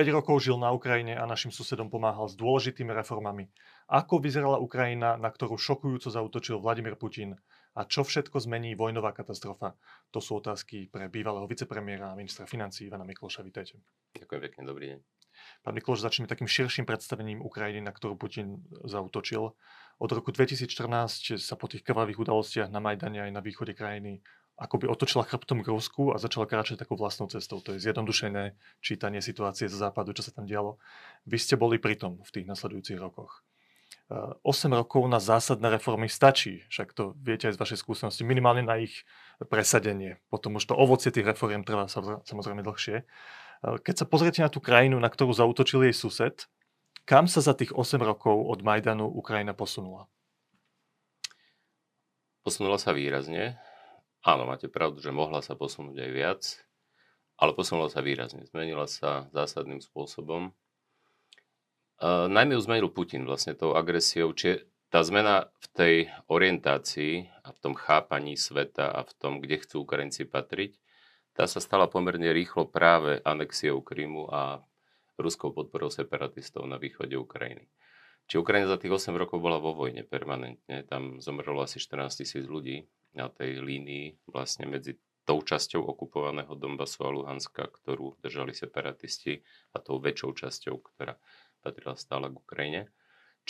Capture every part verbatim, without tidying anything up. päť rokov žil na Ukrajine a našim susedom pomáhal s dôležitými reformami. Ako vyzerala Ukrajina, na ktorú šokujúco zaútočil Vladimír Putin? A čo všetko zmení vojnová katastrofa? To sú otázky pre bývalého vicepremiéra a ministra financií Ivana Mikloša. Vítajte. Ďakujem pekne, dobrý deň. Pán Mikloš, začneme takým širším predstavením Ukrajiny, na ktorú Putin zaútočil. Od roku dvetisícštrnásť sa po tých krvavých udalostiach na Majdane aj na východe krajiny akoby otočila chrbtom k Rusku a začala kráčať takou vlastnou cestou. To je zjednodušené čítanie situácie zo západu, čo sa tam dialo. Vy ste boli pritom v tých nasledujúcich rokoch. osem rokov na zásadné reformy stačí, však to viete aj z vašej skúsenosti, minimálne na ich presadenie. Potom už to ovocie tých reforiem trvá samozrejme dlhšie. Keď sa pozriete na tú krajinu, na ktorú zaútočil jej sused, kam sa za tých osem rokov od Majdanu Ukrajina posunula? Posunula sa výrazne. Áno, máte pravdu, že mohla sa posunúť aj viac, ale posunula sa výrazne. Zmenila sa zásadným spôsobom. E, najmä ju zmenil Putin vlastne tou agresiou. Čiže tá zmena v tej orientácii a v tom chápaní sveta a v tom, kde chcú Ukrajinci patriť, tá sa stala pomerne rýchlo práve anexiou Krymu a ruskou podporou separatistov na východe Ukrajiny. Čiže Ukrajina za tých osem rokov bola vo vojne permanentne. Tam zomrelo asi štrnásť tisíc ľudí na tej línii vlastne medzi tou časťou okupovaného Donbasu a Luhanska, ktorú držali separatisti, a tou väčšou časťou, ktorá patrila stále k Ukrajine.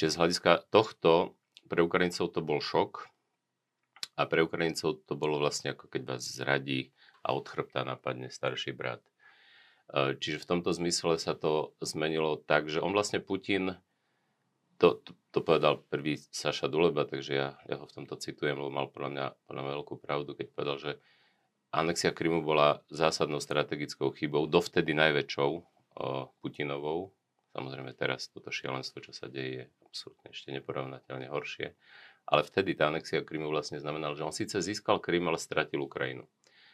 Čiže z hľadiska tohto pre Ukrajincov to bol šok a pre Ukrajincov to bolo vlastne ako keď vás zradí a od chrbta napadne starší brat. Čiže v tomto zmysle sa to zmenilo tak, že on vlastne Putin, To, to, to povedal prvý Saša Duleba, takže ja, ja ho v tomto citujem, lebo mal podľa mňa, podľa mňa veľkú pravdu, keď povedal, že anexia Krymu bola zásadnou strategickou chybou, dovtedy najväčšou o, Putinovou. Samozrejme teraz toto šialenstvo, čo sa deje, je absolútne ešte neporovnateľne horšie. Ale vtedy tá anexia Krymu vlastne znamenala, že on síce získal Krym, ale stratil Ukrajinu.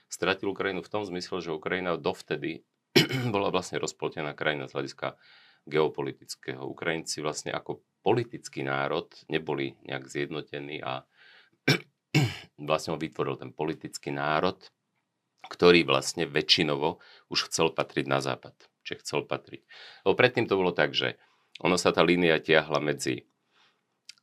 Stratil Ukrajinu v tom zmysle, že Ukrajina dovtedy bola vlastne rozpoltená krajina z hľadiska geopolitického. Ukrajinci vlastne ako politický národ neboli nejak zjednotení a vlastne on vytvoril ten politický národ, ktorý vlastne väčšinovo už chcel patriť na západ. Čiže chcel patriť. Lebo predtým to bolo tak, že ono sa tá línia tiahla medzi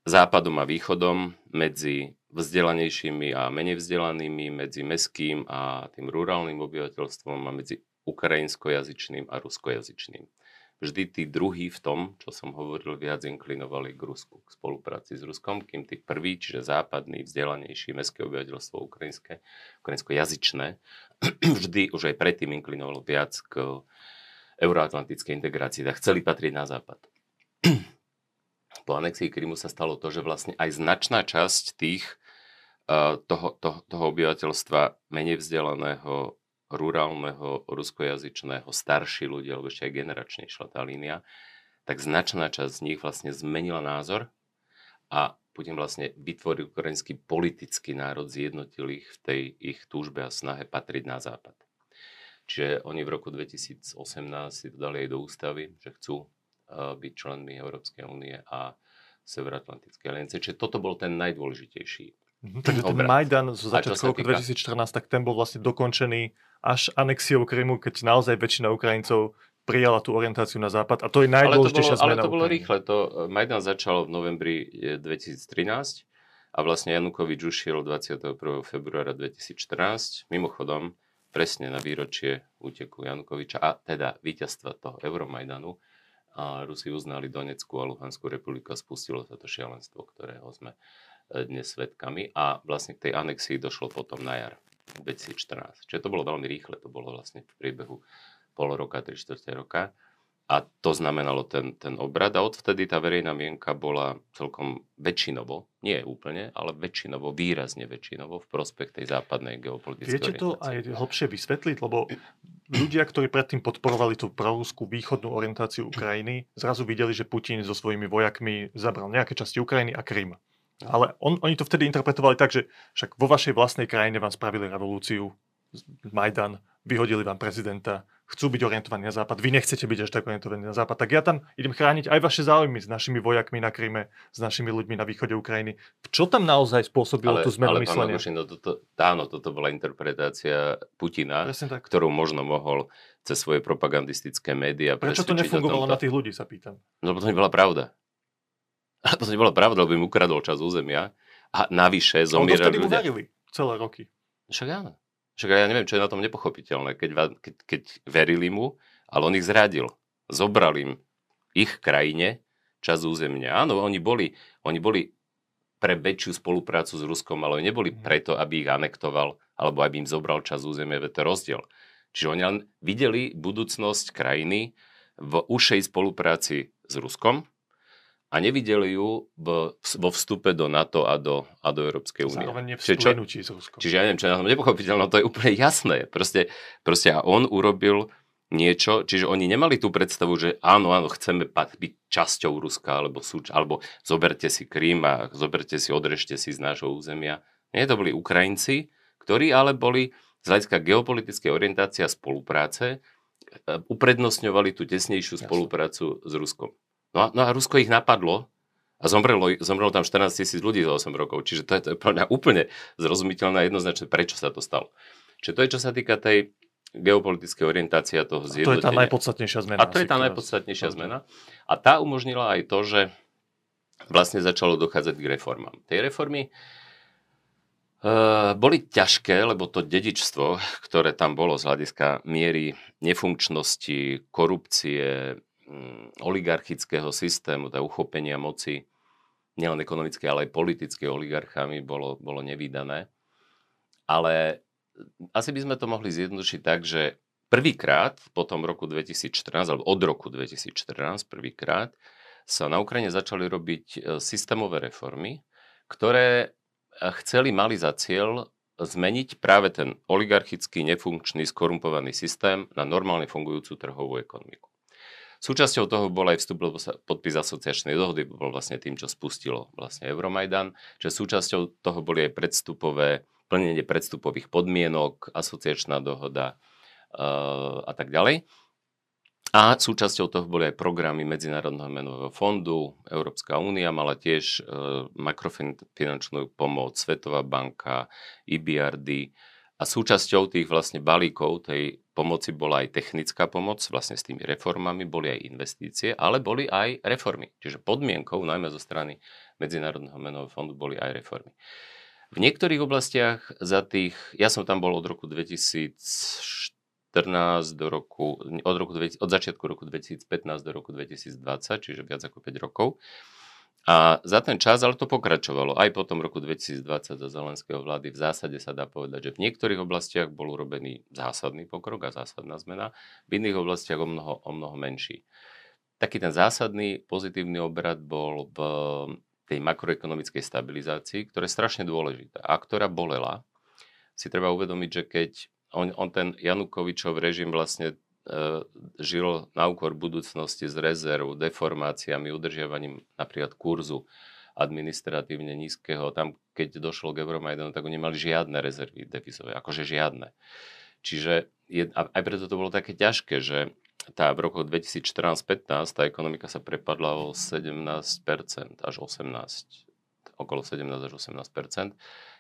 západom a východom, medzi vzdelanejšími a menej vzdelanými, medzi mestským a tým rurálnym obyvateľstvom a medzi ukrajinskojazyčným a ruskojazyčným. Vždy tí druhí v tom, čo som hovoril, viac inklinovali k Rusku, k spolupráci s Ruskom, kým tí prví, čiže západní, vzdelanejší, mestské obyvateľstvo ukrajinské, ukrajinskojazyčné, vždy už aj predtým inklinovalo viac k euroatlantickej integrácii, tak chceli patriť na západ. Po anexii Krymu sa stalo to, že vlastne aj značná časť tých, toho, toho, toho obyvateľstva menej vzdelaného, rurálneho, ruskojazyčného, starší ľudia, alebo ešte aj generačne išla tá línia, tak značná časť z nich vlastne zmenila názor a Putin vlastne vytvoril ukrajinský politický národ, zjednotil ich v tej ich túžbe a snahe patriť na západ. Čiže oni v roku dvetisícosemnásť si dali aj do ústavy, že chcú byť členmi Európskej únie a Severoatlantické aliancie. Čiže toto bol ten najdôležitejší. Takže ten Majdan zo začiatku roku dvetisícštrnásť, tak ten bol vlastne dokončený až anexiou Krymu, keď naozaj väčšina Ukrajincov prijala tú orientáciu na západ. A to je najdôležitejšia zmena. Ale to bolo, ale to bolo rýchle. To Majdan začal v novembri dvetisíctrinásť a vlastne Janukovič ušiel dvadsiateho prvého februára dvetisícštrnásť. Mimochodom, presne na výročie úteku Janukoviča a teda víťazstva toho Euromajdanu a Rusi uznali Donetskú a Luhanskú republiku a spustilo sa to šialenstvo, ktorého sme dnes svedkami, a vlastne k tej anexii došlo potom na jar dvetisícštrnásť. Čiže to bolo veľmi rýchle, to bolo vlastne v priebehu pol roka, tri štvrte roka, a to znamenalo ten, ten obrad, a odvtedy tá verejná mienka bola celkom väčšinovo, nie úplne, ale väčšinovo, výrazne väčšinovo v prospech tej západnej geopolitickej orientácie. Viete to aj hlbšie vysvetliť, lebo ľudia, ktorí predtým podporovali tú proruskú východnú orientáciu Ukrajiny, zrazu videli, že Putin so svojimi vojakmi zabral nejaké časti Ukrajiny a Krym. Ale on, oni to vtedy interpretovali tak, že však vo vašej vlastnej krajine vám spravili revolúciu, Majdan, vyhodili vám prezidenta, chcú byť orientovaní na západ, vy nechcete byť až tak orientovaní na západ, tak ja tam idem chrániť aj vaše záujmy s našimi vojakmi na Kryme, s našimi ľuďmi na východe Ukrajiny. Čo tam naozaj spôsobilo ale, tú zmenu ale, myslenia? Ale pán Mašino, toto, áno, toto bola interpretácia Putina, ktorú možno mohol cez svoje propagandistické médiá presvedčiť. Prečo to nefungovalo na tých ľudí, sa pýtam? No, to nebola pravda. Ale to nebola pravda, lebo im ukradol čas územia a navyše zomierali ľudia. Ale to vtedy celé roky. Však áno. Však ja neviem, čo je na tom nepochopiteľné, keď, keď, keď verili mu, ale on ich zradil. Zobral im ich krajine čas územia. Áno, oni boli, oni boli pre väčšiu spoluprácu s Ruskom, ale oni neboli preto, aby ich anektoval, alebo aby im zobral čas územia, veď to je rozdiel. Čiže oni videli budúcnosť krajiny v užšej spolupráci s Ruskom a nevideli ju v, vo vstupe do NATO a do, a do Európskej únie. Zároveň nevstupenúči z Ruskom. Čiže ja neviem, čo je na tom nepochopiteľné, to je úplne jasné. Proste, proste a on urobil niečo, čiže oni nemali tú predstavu, že áno, áno, chceme byť časťou Ruska, alebo, súč- alebo zoberte si Krym a zoberte si, odrežte si z nášho územia. Nie, to boli Ukrajinci, ktorí ale boli z hľadiska geopolitickej orientácie a spolupráce uprednostňovali tú tesnejšiu Jasne. spoluprácu s Ruskom. No a, no a Rusko ich napadlo a zomrelo, zomrelo tam štrnásť tisíc ľudí za osem rokov. Čiže to je, to je úplne zrozumiteľné a jednoznačné, prečo sa to stalo. Čiže to je, čo sa týka tej geopolitické orientácie a toho zjednotenia. A to je tá najpodstatnejšia zmena. A to je tá najpodstatnejšia to... zmena. A tá umožnila aj to, že vlastne začalo dochádzať k reformám. Tej reformy uh, boli ťažké, lebo to dedičstvo, ktoré tam bolo z hľadiska miery nefunkčnosti, korupcie, oligarchického systému, tá uchopenia moci, nielen ekonomické, ale aj politické oligarchami bolo, bolo nevídané. Ale asi by sme to mohli zjednodušiť tak, že prvýkrát po tom roku dvetisícštrnásť, alebo od roku dvetisícštrnásť prvýkrát sa na Ukrajine začali robiť systémové reformy, ktoré chceli, mali za cieľ zmeniť práve ten oligarchický, nefunkčný, skorumpovaný systém na normálne fungujúcu trhovú ekonomiku. Súčasťou toho bol aj vstup, lebo sa podpis asociačnej dohody bol vlastne tým, čo spustilo vlastne Euromajdan. Čiže súčasťou toho boli aj predstupové, plnenie predstupových podmienok, asociačná dohoda e, a tak ďalej. A súčasťou toho boli aj programy Medzinárodného menového fondu. Európska únia mala tiež e, makrofinančnú pomoc, Svetová banka, I B R D. A súčasťou tých vlastne balíkov tej pomoci bola aj technická pomoc, vlastne s tými reformami boli aj investície, ale boli aj reformy. Čiže podmienkou, najmä zo strany Medzinárodného menového fondu, boli aj reformy. V niektorých oblastiach za tých, ja som tam bol od roku dvetisícštrnásť do roku, od, roku, od začiatku roku dvetisícpätnásť do roku dvetisícdvadsať, čiže viac ako päť rokov. A za ten čas, ale to pokračovalo, aj po tom roku dvetisícdvadsať za Zelenského vlády v zásade sa dá povedať, že v niektorých oblastiach bol urobený zásadný pokrok a zásadná zmena, v iných oblastiach o mnoho, o mnoho menší. Taký ten zásadný pozitívny obrat bol v tej makroekonomickej stabilizácii, ktorá je strašne dôležitá a ktorá bolela. Si treba uvedomiť, že keď on, on ten Janukovičov režim vlastne žil na úkor budúcnosti z rezerv, deformáciami, udržiavaním napríklad kurzu administratívne nízkeho. Tam, keď došlo k Euromajdanu, tak oni nemali žiadne rezervy devizové, akože žiadne. Čiže je, aj preto to bolo také ťažké, že tá v roku dvetisícštrnásť pätnásť tá ekonomika sa prepadla o sedemnásť percent až osemnásť, okolo sedemnásť až osemnásť percent,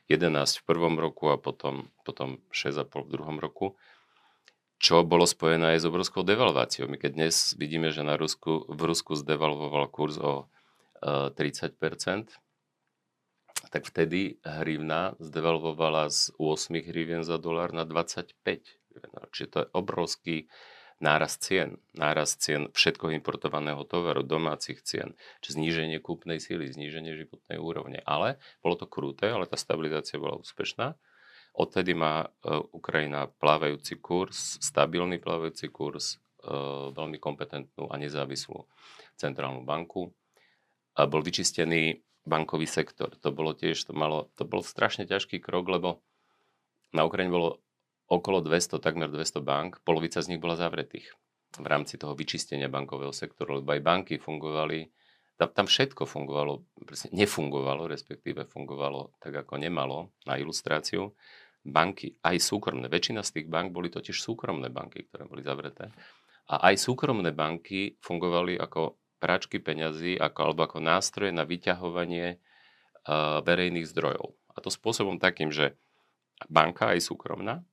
jedenásť v prvom roku a potom, potom šesť celá päť v druhom roku, čo bolo spojené aj s obrovskou devalváciou. My keď dnes vidíme, že na Rusku, v Rusku zdevalvoval kurz o tridsať percent, tak vtedy hrivna zdevalvovala z osem hrivien za dolár na dvadsaťpäť hrivien. Čiže to je obrovský nárast cien. Nárast cien všetkoho importovaného tovaru, domácich cien. Čiže zníženie kúpnej síly, zníženie životnej úrovne. Ale bolo to kruté, ale tá stabilizácia bola úspešná. Odtedy má Ukrajina plávajúci kurz, stabilný plávajúci kurz, veľmi kompetentnú a nezávislú centrálnu banku. A bol vyčistený bankový sektor. To bolo tiež, to malo, to bol strašne ťažký krok, lebo na Ukrajine bolo okolo dvesto, takmer dvesto bank, polovica z nich bola zavretých v rámci toho vyčistenia bankového sektoru, lebo aj banky fungovali, tam všetko fungovalo, nefungovalo, respektíve fungovalo tak, ako nemalo, na ilustráciu. banky, aj súkromné. Väčšina z tých bank boli totiž súkromné banky, ktoré boli zavreté. A aj súkromné banky fungovali ako práčky peňazí, ako, alebo ako nástroje na vyťahovanie uh, verejných zdrojov. A to spôsobom takým, že banka aj súkromná,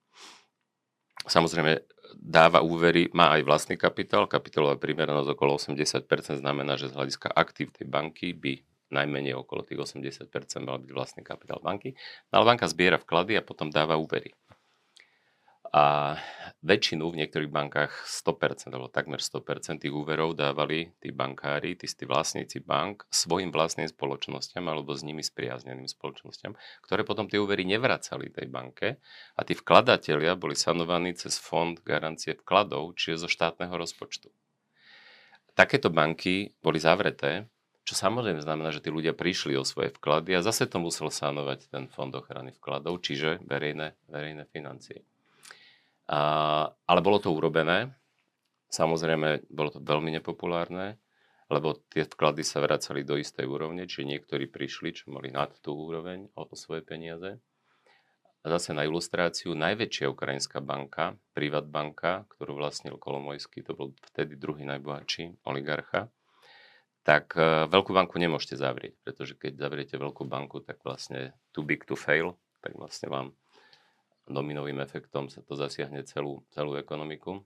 samozrejme, dáva úvery, má aj vlastný kapitál, kapitálová primeranosť okolo osemdesiat percent znamená, že z hľadiska aktív tej banky by najmenej okolo tých osemdesiat percent mal byť vlastný kapitál banky. Ale banka zbiera vklady a potom dáva úvery. A väčšinu v niektorých bankách sto percent, alebo takmer sto percent tých úverov dávali tí bankári, tí, tí vlastníci bank svojim vlastným spoločnosťam alebo s nimi spriazneným spoločnosťam, ktoré potom tie úvery nevracali tej banke a tí vkladatelia boli sanovaní cez fond garancie vkladov, čiže zo štátneho rozpočtu. Takéto banky boli zavreté, čo samozrejme znamená, že tí ľudia prišli o svoje vklady a zase to musel sanovať ten fond ochrany vkladov, čiže verejné, verejné financie. A, ale bolo to urobené, samozrejme bolo to veľmi nepopulárne, lebo tie vklady sa vracali do istej úrovne, čiže niektorí prišli, čo mali nad tú úroveň o, o svoje peniaze. A zase na ilustráciu, najväčšia ukrajinská banka, Privatbanka, ktorú vlastnil Kolomojský, to bol vtedy druhý najbohatší oligarcha, tak e, veľkú banku nemôžete zavrieť, pretože keď zavriete veľkú banku, tak vlastne too big to fail, tak vlastne vám dominovým efektom sa to zasiahne celú, celú ekonomiku,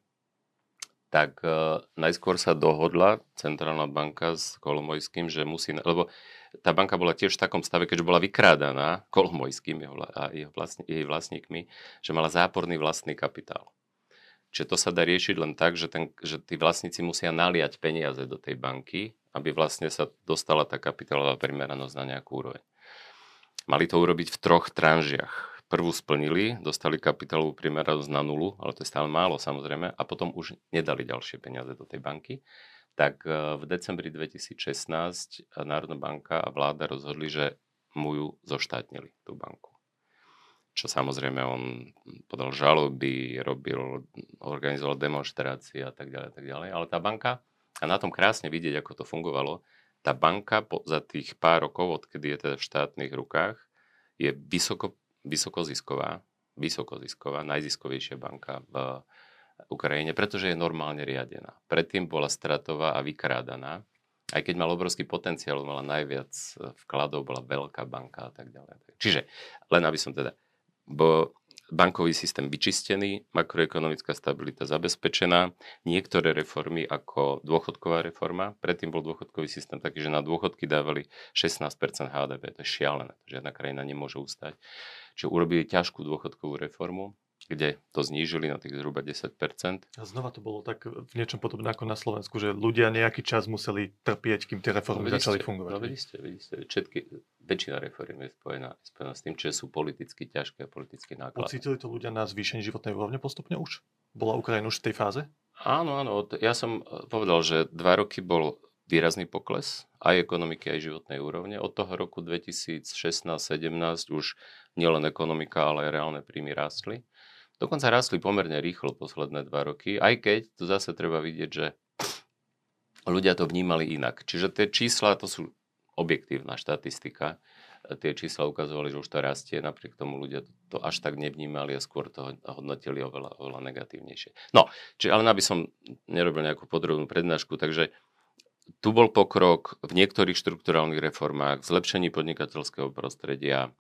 tak e, najskôr sa dohodla Centrálna banka s Kolomojským, že musí, lebo tá banka bola tiež v takom stave, keďže bola vykrádaná Kolomojským jeho, a jeho vlastní, jej vlastníkmi, že mala záporný vlastný kapitál. Čiže to sa dá riešiť len tak, že, ten, že tí vlastníci musia naliať peniaze do tej banky, aby vlastne sa dostala tá kapitálová primeranosť na nejakú úroveň. Mali to urobiť v troch tranžiach. Prvú splnili, dostali kapitálovú primeranosť na nulu, ale to je stále málo samozrejme, a potom už nedali ďalšie peniaze do tej banky. Tak v decembri dvetisícšestnásť Národná banka a vláda rozhodli, že mu ju zoštátnili, tú banku. Čo samozrejme on podal žaloby, robil, organizoval demonštrácie a tak ďalej, tak ďalej. Ale tá banka, a na tom krásne vidieť, ako to fungovalo, tá banka po, za tých pár rokov, odkedy je teda v štátnych rukách, je vysoko vysokozisková, vysokozisková, najziskovejšia banka v Ukrajine, pretože je normálne riadená. Predtým bola stratová a vykrádaná, aj keď mal obrovský potenciál, mala najviac vkladov, bola veľká banka a tak ďalej. Čiže, len aby som teda, bo bankový systém vyčistený, makroekonomická stabilita zabezpečená, niektoré reformy ako dôchodková reforma, predtým bol dôchodkový systém taký, že na dôchodky dávali šestnásť percent há dé pé, to je šialené, to žiadna krajina nemôže ustať. Čiže urobili ťažkú dôchodkovú reformu, kde to znížili na tých zhruba desať percent. A znova to bolo tak v niečom podobné ako na Slovensku, že ľudia nejaký čas museli trpieť, kým tie reformy no, začali ste, fungovať. No vidíte, vidíte, všetky, väčšina reform je spojená, spojená s tým, čo sú politicky ťažké a politicky nákladné. Pocítili to ľudia na zvýšení životnej úrovne postupne už? Bola Ukrajina už v tej fáze? Áno, áno. Ja som povedal, že dva roky bol výrazný pokles aj ekonomiky, aj životnej úrovne. Od toho roku dvetisícšestnásť sedemnásť už nielen ekonomika, ale aj reálne príjmy rástli. Dokonca rastli pomerne rýchlo posledné dva roky, aj keď tu zase treba vidieť, že ľudia to vnímali inak. Čiže tie čísla, to sú objektívna štatistika, tie čísla ukazovali, že už to rastie, napriek tomu ľudia to až tak nevnímali a skôr to hodnotili oveľa, oveľa negatívnejšie. No, čiže, ale aby som nerobil nejakú podrobnú prednášku, takže tu bol pokrok v niektorých štrukturálnych reformách, zlepšení podnikateľského prostredia,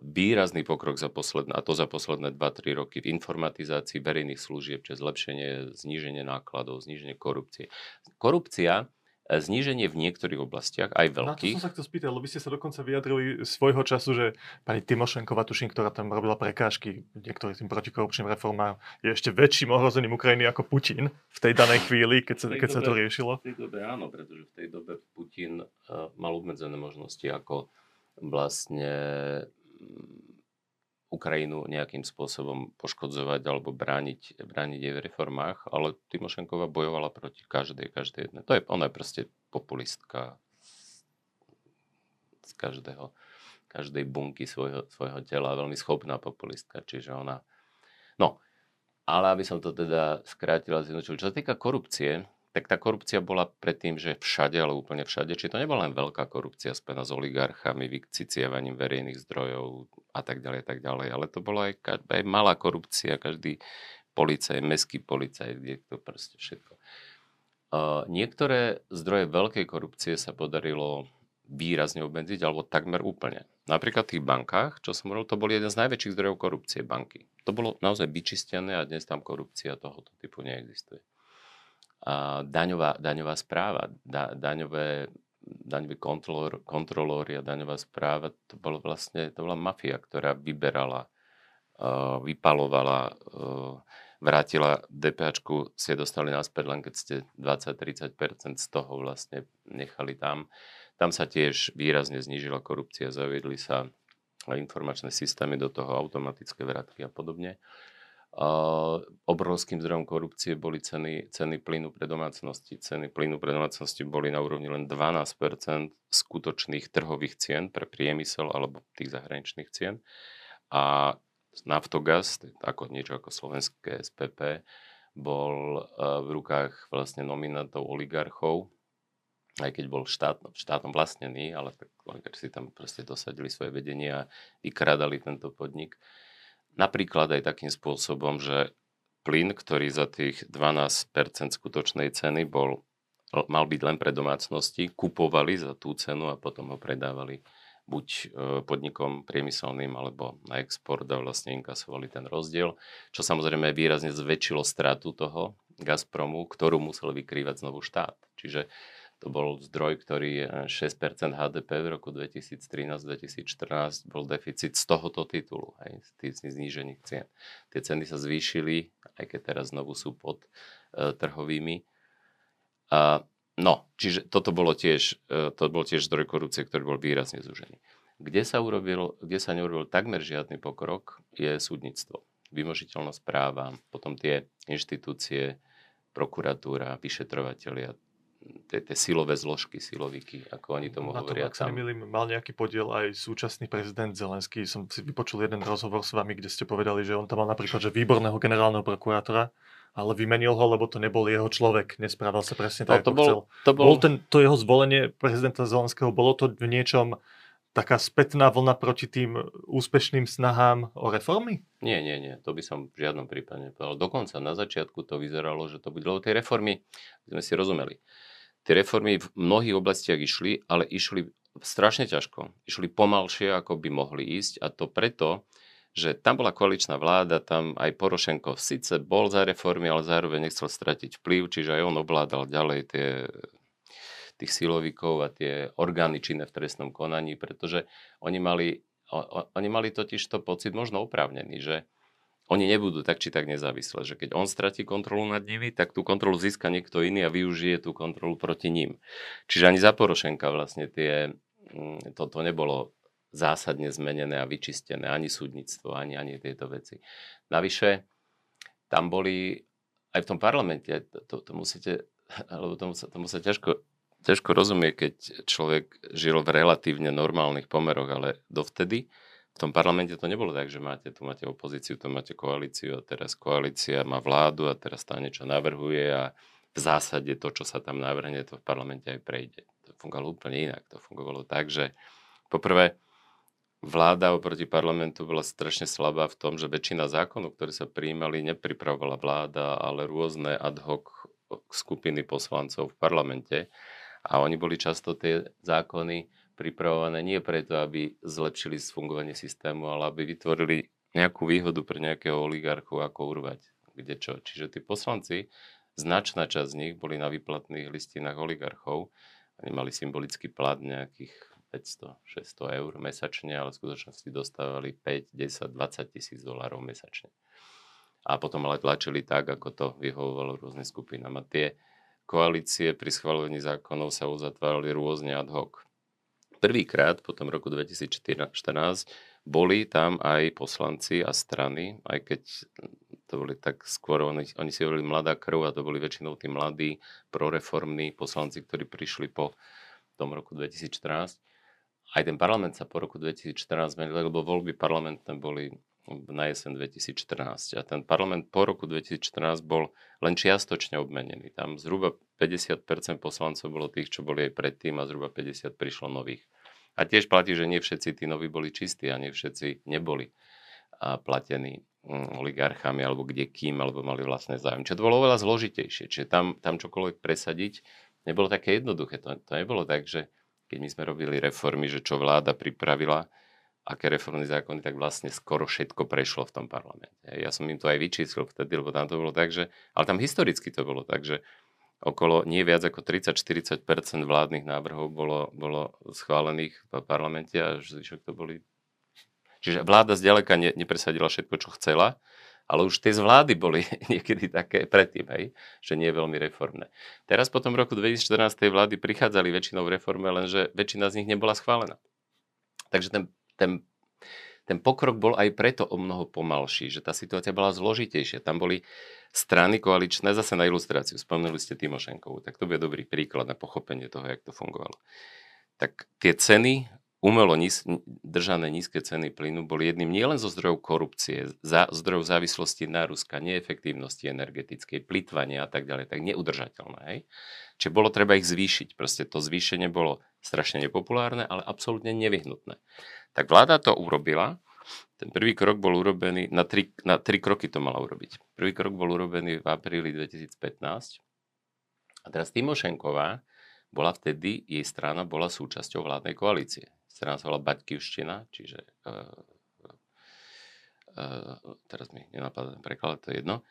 výrazný pokrok za posledné, a to za posledné dva tri roky v informatizácii verejných služieb, čiže zlepšenie, zníženie nákladov, zníženie korupcie. Korupcia, zníženie v niektorých oblastiach, aj veľkých. Na to som sa chcel spýtať, lebo by ste sa dokonca vyjadrili svojho času, že pani Timošenková, tuším, ktorá tam robila prekážky niektorým tým protikorupčným reformám, je ešte väčším ohrozením Ukrajiny ako Putin v tej danej chvíli, keď sa, keď dobe, sa to riešilo. V tej dobe áno, pretože v tej dobe Putin uh, mal obmedzené možnosti, ako vlastne Ukrajinu nejakým spôsobom poškodzovať alebo brániť, brániť jej v reformách, ale Timošenková bojovala proti každej, každej jednej. To je, ona je proste populistka z každého, každej bunky svojho, svojho tela, veľmi schopná populistka, čiže ona... No, ale aby som to teda skrátil a zjednočil, čo sa týka korupcie, tak tá korupcia bola predtým, že všade, ale úplne všade. Či to nebola len veľká korupcia späna s oligarchami, vykcicievaním verejných zdrojov a tak ďalej, tak ďalej. Ale to bola aj, aj malá korupcia, každý policaj, mestský policaj, kde to proste všetko. Uh, niektoré zdroje veľkej korupcie sa podarilo výrazne obmedziť, alebo takmer úplne. Napríklad v tých bankách, čo som hovoril, to bol jeden z najväčších zdrojov korupcie banky. To bolo naozaj vyčistené a dnes tam korupcia tohoto typu neexistuje. A daňová, daňová správa, da, daňové, daňový kontrolór, kontrolóri a daňová správa, to bolo vlastne, to bola mafia, ktorá vyberala, uh, vypalovala, uh, vrátila DPAčku, si dostali naspäť, len keď ste dvadsať až tridsať percent z toho vlastne nechali tam. Tam sa tiež výrazne znížila korupcia, zaviedli sa informačné systémy, do toho automatické vrátky a podobne. Uh, obrovským zdrojom korupcie boli ceny, ceny plynu pre domácnosti. Ceny plynu pre domácnosti boli na úrovni len dvanásť percent skutočných trhových cien pre priemysel alebo tých zahraničných cien. A Naftogaz, ako niečo ako slovenské es pé pé, bol uh, v rukách vlastne nominantov oligarchov, aj keď bol štát, štátom vlastnený, ale tak oligarchi si tam proste dosadili svoje vedenie a vykrádali tento podnik. Napríklad aj takým spôsobom, že plyn, ktorý za tých dvanásť percent skutočnej ceny bol, mal byť len pre domácnosti, kupovali za tú cenu a potom ho predávali buď podnikom priemyselným alebo na export a vlastne inkasovali ten rozdiel, čo samozrejme výrazne zväčšilo stratu toho Gazpromu, ktorú musel vykrývať znovu štát. Čiže to bol zdroj, ktorý šesť percent há dé pé v roku dvetisíctrinásť dvetisícštrnásť bol deficit z tohoto titulu, aj z tých znížených cien. Tie ceny sa zvýšili, aj keď teraz znovu sú pod e, trhovými. A, no, čiže toto bolo tiež, e, to bol tiež zdroj korupcie, ktorý bol výrazne zúžený. Kde sa urobil, kde sa neurobil takmer žiadny pokrok, je súdnictvo, vymožiteľnosť práva, potom tie inštitúcie, prokuratúra, vyšetrovatelia, tie silové zložky, silovíky, ako oni tomu na hovoria. Na to, ak sa nemýlim, mal nejaký podiel aj súčasný prezident Zelenský. Som si vypočul jeden rozhovor s vami, kde ste povedali, že on tam mal napríklad že výborného generálneho prokurátora, ale vymenil ho, lebo to nebol jeho človek. Nesprával sa presne tak, no, ako bol, chcel. To, bol... bol ten, to jeho zvolenie prezidenta Zelenského, bolo to v niečom taká spätná vlna proti tým úspešným snahám o reformy? Nie, nie, nie. To by som v žiadnom prípade nepovedal. Dokonca na začiatku to vyzeralo, že to bude dlho tej reformy. Sme si rozumeli. Tie reformy v mnohých oblastiach išli, ale išli strašne ťažko. Išli pomalšie, ako by mohli ísť. A to preto, že tam bola koaličná vláda, tam aj Porošenko síce bol za reformy, ale zároveň nechcel stratiť vplyv, čiže aj on ovládal ďalej tie, tých silovíkov a tie orgány činné v trestnom konaní, pretože oni mali, oni mali totiž to pocit možno oprávnený, že oni nebudú tak či tak nezávislé, že keď on stratí kontrolu nad nimi, tak tú kontrolu získa niekto iný a využije tú kontrolu proti ním. Čiže ani za Porošenka vlastne tie, toto nebolo zásadne zmenené a vyčistené, ani súdnictvo, ani, ani tieto veci. Navyše, tam boli aj v tom parlamente, to, to musíte, alebo tomu sa, tomu sa ťažko, ťažko rozumie, keď človek žil v relatívne normálnych pomeroch, ale dovtedy v tom parlamente to nebolo tak, že máte tu máte opozíciu, tu máte koalíciu a teraz koalícia má vládu a teraz tá niečo navrhuje a v zásade to, čo sa tam navrhne, to v parlamente aj prejde. To fungovalo úplne inak. To fungovalo tak, že poprvé vláda oproti parlamentu bola strašne slabá v tom, že väčšina zákonov, ktoré sa prijímali, nepripravovala vláda, ale rôzne ad hoc skupiny poslancov v parlamente a oni boli často tie zákony pripravované nie preto, aby zlepšili fungovanie systému, ale aby vytvorili nejakú výhodu pre nejakého oligarchu, ako urvať, kde čo. Čiže tí poslanci, značná časť z nich boli na výplatných listinách oligarchov. Oni mali symbolický plat nejakých päťsto až šesťsto eur mesačne, ale v skutočnosti dostávali päť, desať, dvadsať tisíc dolárov mesačne. A potom ale tlačili tak, ako to vyhovovalo rôznym skupinám. A tie koalície pri schvaľovaní zákonov sa uzatvárali rôzne ad hoc. Prvýkrát po tom roku dvetisícštrnásť boli tam aj poslanci a strany, aj keď to boli tak skôr, oni, oni si hovorili mladá krv a to boli väčšinou tí mladí proreformní poslanci, ktorí prišli po tom roku dvetisícštrnásť. Aj ten parlament sa po roku dvetisícštrnásť zmenil, lebo voľby parlamentné boli na jeseň dvetisícštrnásť a ten parlament po roku dvetisícštrnásť bol len čiastočne obmenený. Tam zhruba päťdesiat percent poslancov bolo tých, čo boli aj predtým, a zhruba päťdesiat prišlo nových. A tiež platí, že nie všetci tí noví boli čistí a nie všetci neboli platení oligarchami alebo kde kým, alebo mali vlastné záujmy. Čo to bolo oveľa zložitejšie. Čiže tam, tam čokoľvek presadiť nebolo také jednoduché. To, to nebolo tak, že keď my sme robili reformy, že čo vláda pripravila, aké reformné zákony, tak vlastne skoro všetko prešlo v tom parlamente. Ja som im to aj vyčíslil vtedy, lebo tam to bolo tak, že, ale tam historicky to bolo tak, že okolo nie viac ako tridsať až štyridsať percent vládnych návrhov bolo, bolo schválených v parlamente a zvyšok to boli. Čiže vláda zďaleka ne, nepresadila všetko, čo chcela, ale už tie z vlády boli niekedy také predtým, hej, že nie je veľmi reformné. Teraz po tom roku dvetisícštrnásť tej vlády prichádzali väčšinou reformy, lenže väčšina z nich nebola schválená. Takže ten Ten, ten pokrok bol aj preto o mnoho pomalší, že tá situácia bola zložitejšia. Tam boli strany koaličné, zase na ilustráciu, spomenuli ste Timošenkovú, tak to bude dobrý príklad na pochopenie toho, jak to fungovalo. Tak tie ceny, umelo níz, držané nízke ceny plynu boli jedným nielen zo zdrojov korupcie, za, zdrojov závislosti na Ruska, neefektívnosti energetickej, plytvania a tak ďalej, tak neudržateľné. Hej? Čiže bolo treba ich zvýšiť. Proste to zvýšenie bolo strašne nepopulárne, ale absolútne nevyhnutné. Tak vláda to urobila. Ten prvý krok bol urobený, na tri, na tri kroky to mala urobiť. Prvý krok bol urobený v apríli dvetisícpätnásť. A teraz Timošenková bola vtedy, jej strana bola súčasťou vládnej koalície. Strana sa volá Baťkivština, čiže e, e, teraz mi nenapadá ten preklad, to je jedno.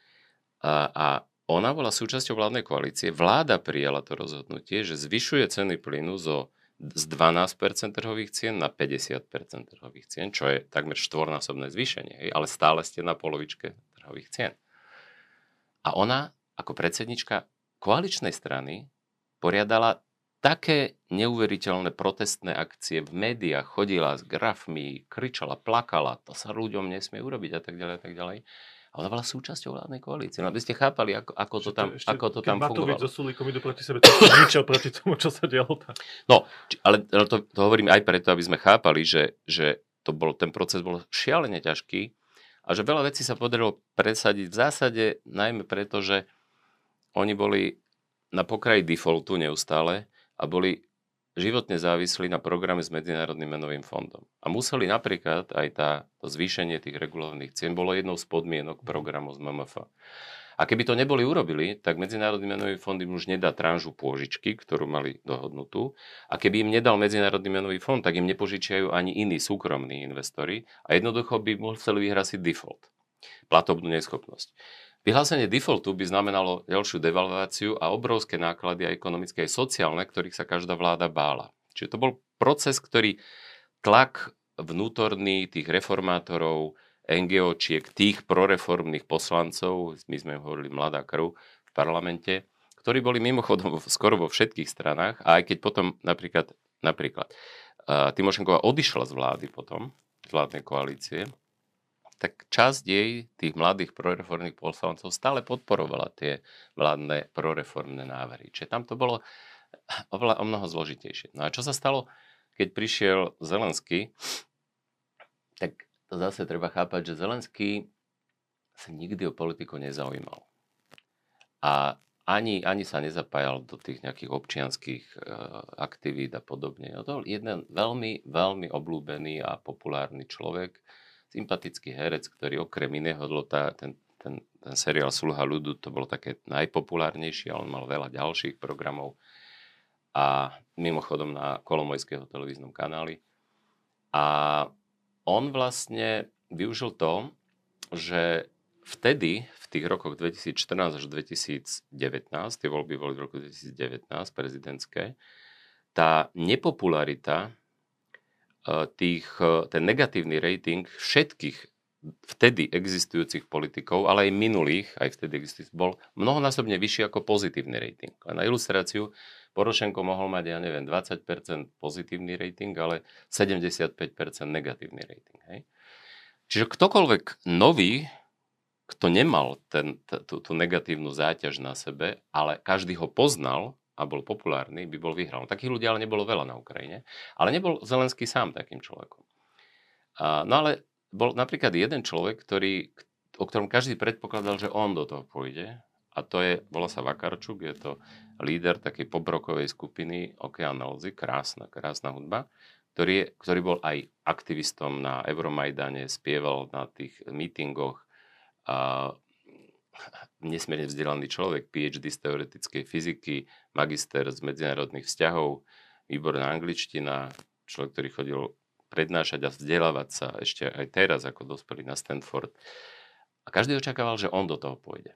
A, a ona bola súčasťou vládnej koalície. Vláda prijala to rozhodnutie, že zvyšuje ceny plynu zo, z dvanásť percent trhových cien na päťdesiat percent trhových cien, čo je takmer štvornásobné zvýšenie, ale stále ste na polovičke trhových cien. A ona ako predsednička koaličnej strany poriadala také neuveriteľné protestné akcie v médiách, chodila s grafmi, kričala, plakala, to sa ľuďom nesmie urobiť a tak ďalej a tak ďalej. A ona bola súčasťou vládnej koalície. No, aby ste chápali, ako, ako to tam, ešte, ako to tam fungovalo. Keď Matovič so Sulíkom idú proti sebe, to ničil proti tomu, čo sa dialo tam. No, ale to, to hovorím aj preto, aby sme chápali, že, že to bol, ten proces bol šialene ťažký a že veľa vecí sa podarilo presadiť v zásade, najmä preto, že oni boli na pokraji defaultu neustále a boli životne závislí na programe s Medzinárodným menovým fondom. A museli napríklad aj tá, to zvýšenie tých regulovaných cien bolo jednou z podmienok programu z em em ef. A keby to neboli urobili, tak Medzinárodný menový fond im už nedá tranžu pôžičky, ktorú mali dohodnutú. A keby im nedal Medzinárodný menový fond, tak im nepožičiajú ani iní súkromní investori a jednoducho by museli vyhlásiť default, platobnú neschopnosť. Vyhlásenie defaultu by znamenalo ďalšiu devalváciu a obrovské náklady aj ekonomické, aj sociálne, ktorých sa každá vláda bála. Čiže to bol proces, ktorý tlak vnútorný tých reformátorov, en gé ó čiek, tých proreformných poslancov, my sme hovorili mladá krv v parlamente, ktorí boli mimochodom skoro vo všetkých stranách, a aj keď potom napríklad, napríklad uh, Timošenková odišla z vlády potom, z vládnej koalície, tak časť jej, tých mladých proreformných poslancov, stále podporovala tie vládne proreformné návrhy. Čiže tam to bolo oveľa o mnoho zložitejšie. No a čo sa stalo, keď prišiel Zelenský, tak to zase treba chápať, že Zelenský sa nikdy o politiku nezaujímal. A ani, ani sa nezapájal do tých nejakých občianských e, aktivít a podobne. No to bol jeden veľmi, veľmi obľúbený a populárny človek, sympatický herec, ktorý okrem iného dlota, ten, ten, ten seriál Sluha ľudu, to bolo také najpopulárnejšie, ale on mal veľa ďalších programov a mimochodom na Kolomojského televíznom kanáli. A on vlastne využil to, že vtedy, v tých rokoch dvetisícštrnásť až dvetisícdevätnásť, tie voľby boli v roku dvetisícdevätnásť prezidentské, tá nepopularita Tých, ten negatívny rating všetkých vtedy existujúcich politikov, ale aj minulých, aj vtedy existujúcich, bol mnohonásobne vyšší ako pozitívny rating. A na ilustráciu, Porošenko mohol mať, ja neviem, dvadsať percent pozitívny rating, ale sedemdesiatpäť percent negatívny rating. Hej? Čiže ktokoľvek nový, kto nemal ten, t- tú, tú negatívnu záťaž na sebe, ale každý ho poznal a bol populárny, by bol vyhral. Takých ľudí ale nebolo veľa na Ukrajine. Ale nebol Zelenský sám takým človekom. A, no ale bol napríklad jeden človek, ktorý, o ktorom každý predpokladal, že on do toho pôjde. A to je, volá sa Vakarčuk, je to líder takej pobrokovej skupiny Okean Elzy, krásna, krásna hudba, ktorý, je, ktorý bol aj aktivistom na Euromajdane, spieval na tých mítingoch. A nesmierne vzdelaný človek, PhD z teoretickej fyziky, magister z medzinárodných vzťahov, výborná angličtina, človek, ktorý chodil prednášať a vzdelávať sa ešte aj teraz, ako dospelý na Stanford. A každý očakával, že on do toho pôjde.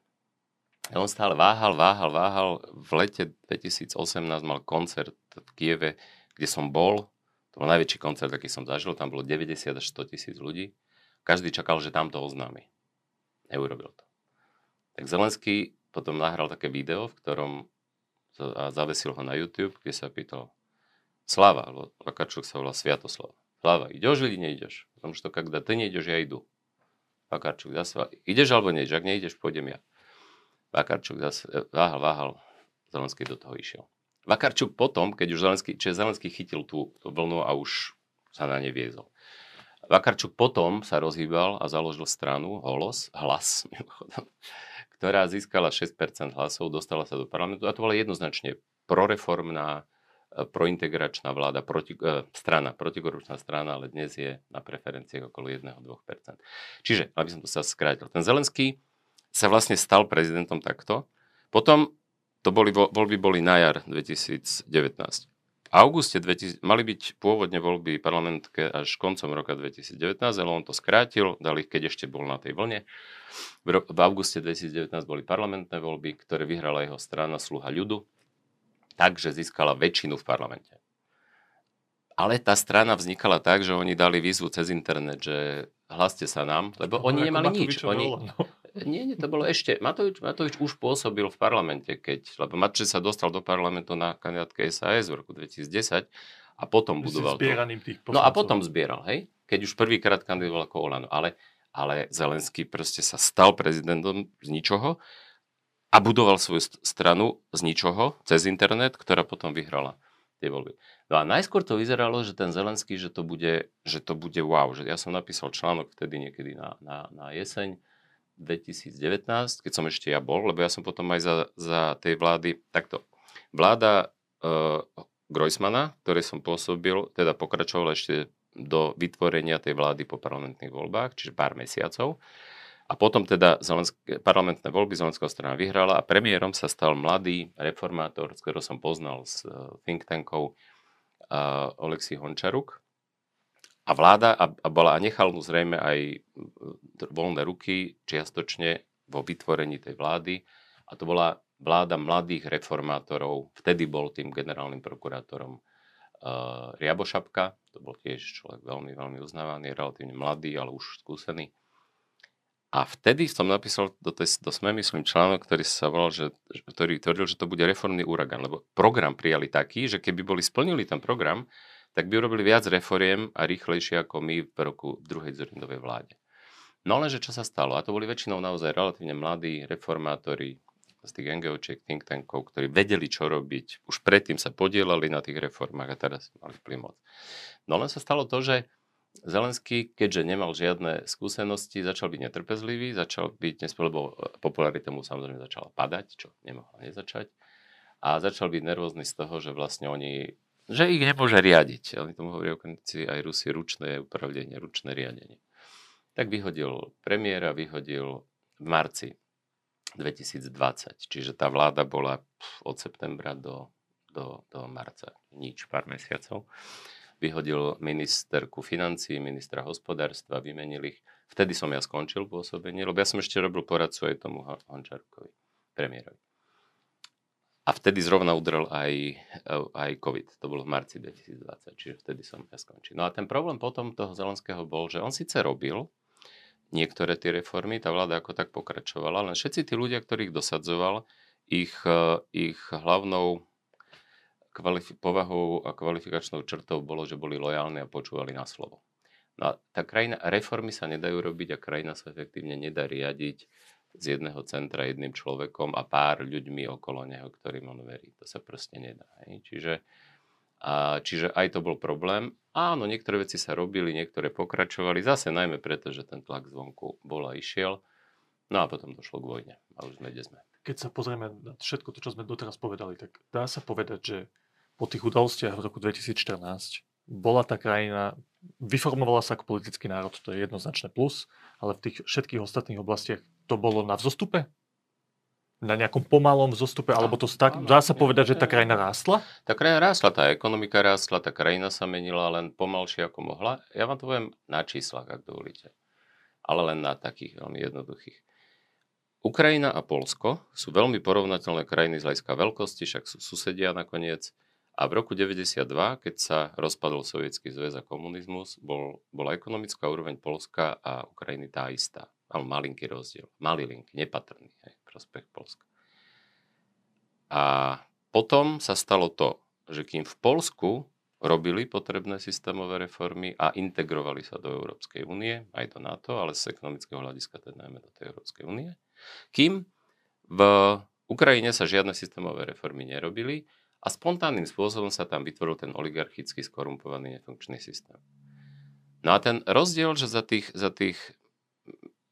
A on stále váhal, váhal, váhal. V lete dvetisícosemnásť mal koncert v Kieve, kde som bol. To bol najväčší koncert, aký som zažil. Tam bolo deväťdesiat až sto tisíc ľudí. Každý čakal, že tam to oznámi. Neurobil to. Tak Zelenský potom nahral také video, v ktorom a zavesil ho na YouTube, kde sa pýtal Slava, lebo Vakarčuk sa volá Sviatoslav. Slava, ideš ili neideš? Potom, že to kada ty neideš, ja idú. Vakarčuk zase, ideš alebo neideš? Ak neideš, pôjdem ja. Vakarčuk zase váhal, váhal, Zelenský do toho išiel. Vakarčuk potom, keď už Zelenský, čiže Zelenský chytil tú vlnu a už sa na ne viezol. Vakarčuk potom sa rozhýbal a založil stranu Holos, hlas, mimochodom, ktorá získala šesť percent hlasov, dostala sa do parlamentu a to bola jednoznačne proreformná, prointegračná vláda, proti, eh, strana, protikorupčná strana, ale dnes je na preferenciách okolo jeden až dva percent. Čiže, aby som to sa skrátil, ten Zelenský sa vlastne stal prezidentom takto. Potom to boli, voľby boli na jar dvetisícdevätnásť. V auguste dvetisíc, mali byť pôvodne voľby parlamentke až koncom roka dvetisícdevätnásť, ale on to skrátil, dali ich, keď ešte bol na tej vlne. V, v auguste dvetisícdevätnásť boli parlamentné voľby, ktoré vyhrala jeho strana Sluha ľudu, takže získala väčšinu v parlamente. Ale tá strana vznikala tak, že oni dali výzvu cez internet, že hláste sa nám, lebo oni nemali nič. Oni... Nie, nie, to bolo ešte. Matovič, Matovič už pôsobil v parlamente, keď, lebo Matovič sa dostal do parlamentu na kandidátke es a es v roku dvetisícdesať a potom budoval to. No a potom zbieral, hej? Keď už prvýkrát kandidoval ako Olano. Ale, ale Zelenský proste sa stal prezidentom z ničoho a budoval svoju stranu z ničoho cez internet, ktorá potom vyhrala tie voľby. No a najskôr to vyzeralo, že ten Zelenský, že to bude, že to bude wow. Že ja som napísal článok vtedy niekedy na, na, na jeseň dvetisícdevätnásť, keď som ešte ja bol, lebo ja som potom aj za, za tej vlády, takto, vláda e, Grojsmana, ktorej som pôsobil, teda pokračoval ešte do vytvorenia tej vlády po parlamentných voľbách, čiže pár mesiacov. A potom teda Zelenské, parlamentné voľby Zelenského strana vyhrala a premiérom sa stal mladý reformátor, ktorého som poznal z think tankov, e, Oleksij Hončaruk. A vláda a, a, bola, a nechal mu zrejme aj voľné ruky čiastočne vo vytvorení tej vlády. A to bola vláda mladých reformátorov. Vtedy bol tým generálnym prokurátorom uh, Riabošapka. To bol tiež človek veľmi, veľmi uznávaný, relatívne mladý, ale už skúsený. A vtedy som napísal do, tej, do SME, myslím, článok, ktorý sa volal, že, ktorý tvrdil, že to bude reformný uragán. Lebo program prijali taký, že keby boli splnili ten program, tak by urobili viac reforiem a rýchlejšie ako my v roku v druhej Dzurindovej vláde. No lenže čo sa stalo? A to boli väčšinou naozaj relatívne mladí reformátori z tých NGOčiek, think tankov, ktorí vedeli, čo robiť. Už predtým sa podielali na tých reformách a teraz mali vplyv moc. No len sa stalo to, že Zelenský, keďže nemal žiadne skúsenosti, začal byť netrpezlivý, začal byť nespol, lebo popularita mu samozrejme začala padať, čo nemohla nezačať. A začal byť nervózny z toho, že vlastne oni... že ich nemôže riadiť. Oni tomu hovoria okrnici aj Rusi ručné upravdenie, ručné riadenie. Tak vyhodil premiéra, vyhodil v marci dvetisícdvadsať. Čiže tá vláda bola od septembra do, do, do marca. Nič, pár mesiacov. Vyhodil ministerku financií, ministra hospodárstva, vymenil ich. Vtedy som ja skončil pôsobenie, lebo ja som ešte robil poradcu aj tomu Hončarkovi, premiérovi. A vtedy zrovna udrel aj, aj COVID. To bolo v marci dvetisícdvadsať, čiže vtedy som ja skončil. No a ten problém potom toho Zelenského bol, že on síce robil niektoré tie reformy, tá vláda ako tak pokračovala, len všetci tí ľudia, ktorých dosadzoval, ich, ich hlavnou kvalifi- povahou a kvalifikačnou črtou bolo, že boli lojálni a počúvali na slovo. No a tá krajina, reformy sa nedajú robiť a krajina sa efektívne nedá riadiť z jedného centra jedným človekom a pár ľuďmi okolo neho, ktorým on verí. To sa proste nedá. Čiže, a, čiže aj to bol problém. Áno, niektoré veci sa robili, niektoré pokračovali. Zase najmä preto, že ten tlak zvonku bol a išiel. No a potom došlo k vojne. A už sme, kde sme. keď sa pozrieme na všetko to, čo sme doteraz povedali, tak dá sa povedať, že po tých udalostiach v roku dvetisícštrnásť bola tá krajina, vyformovala sa ako politický národ, to je jednoznačné plus, ale v tých všetkých ostatných oblastiach to bolo na vzostupe? Na nejakom pomalom vzostupe, alebo to tak, dá sa povedať, že tá krajina rástla? Tá krajina rástla, tá ekonomika rástla, tá krajina sa menila len pomalšie ako mohla. Ja vám to poviem na číslach, ak dovolíte. Ale len na takých veľmi jednoduchých. Ukrajina a Poľsko sú veľmi porovnateľné krajiny z hľadiska veľkosti, však sú susedia nakoniec. A v roku deväťdesiatdva, keď sa rozpadol Sovietsky zväz a komunizmus, bol, bola ekonomická úroveň Poľska a Ukrajiny tá istá. Mal malinký rozdiel, malý link, nepatrný, hej, prospech Poľska. A potom sa stalo to, že kým v Poľsku robili potrebné systémové reformy a integrovali sa do Európskej únie, aj do NATO, ale z ekonomického hľadiska teda najmä do tej Európskej únie, kým v Ukrajine sa žiadne systémové reformy nerobili a spontánnym spôsobom sa tam vytvoril ten oligarchický, skorumpovaný, nefunkčný systém. No a ten rozdiel, že za tých, za tých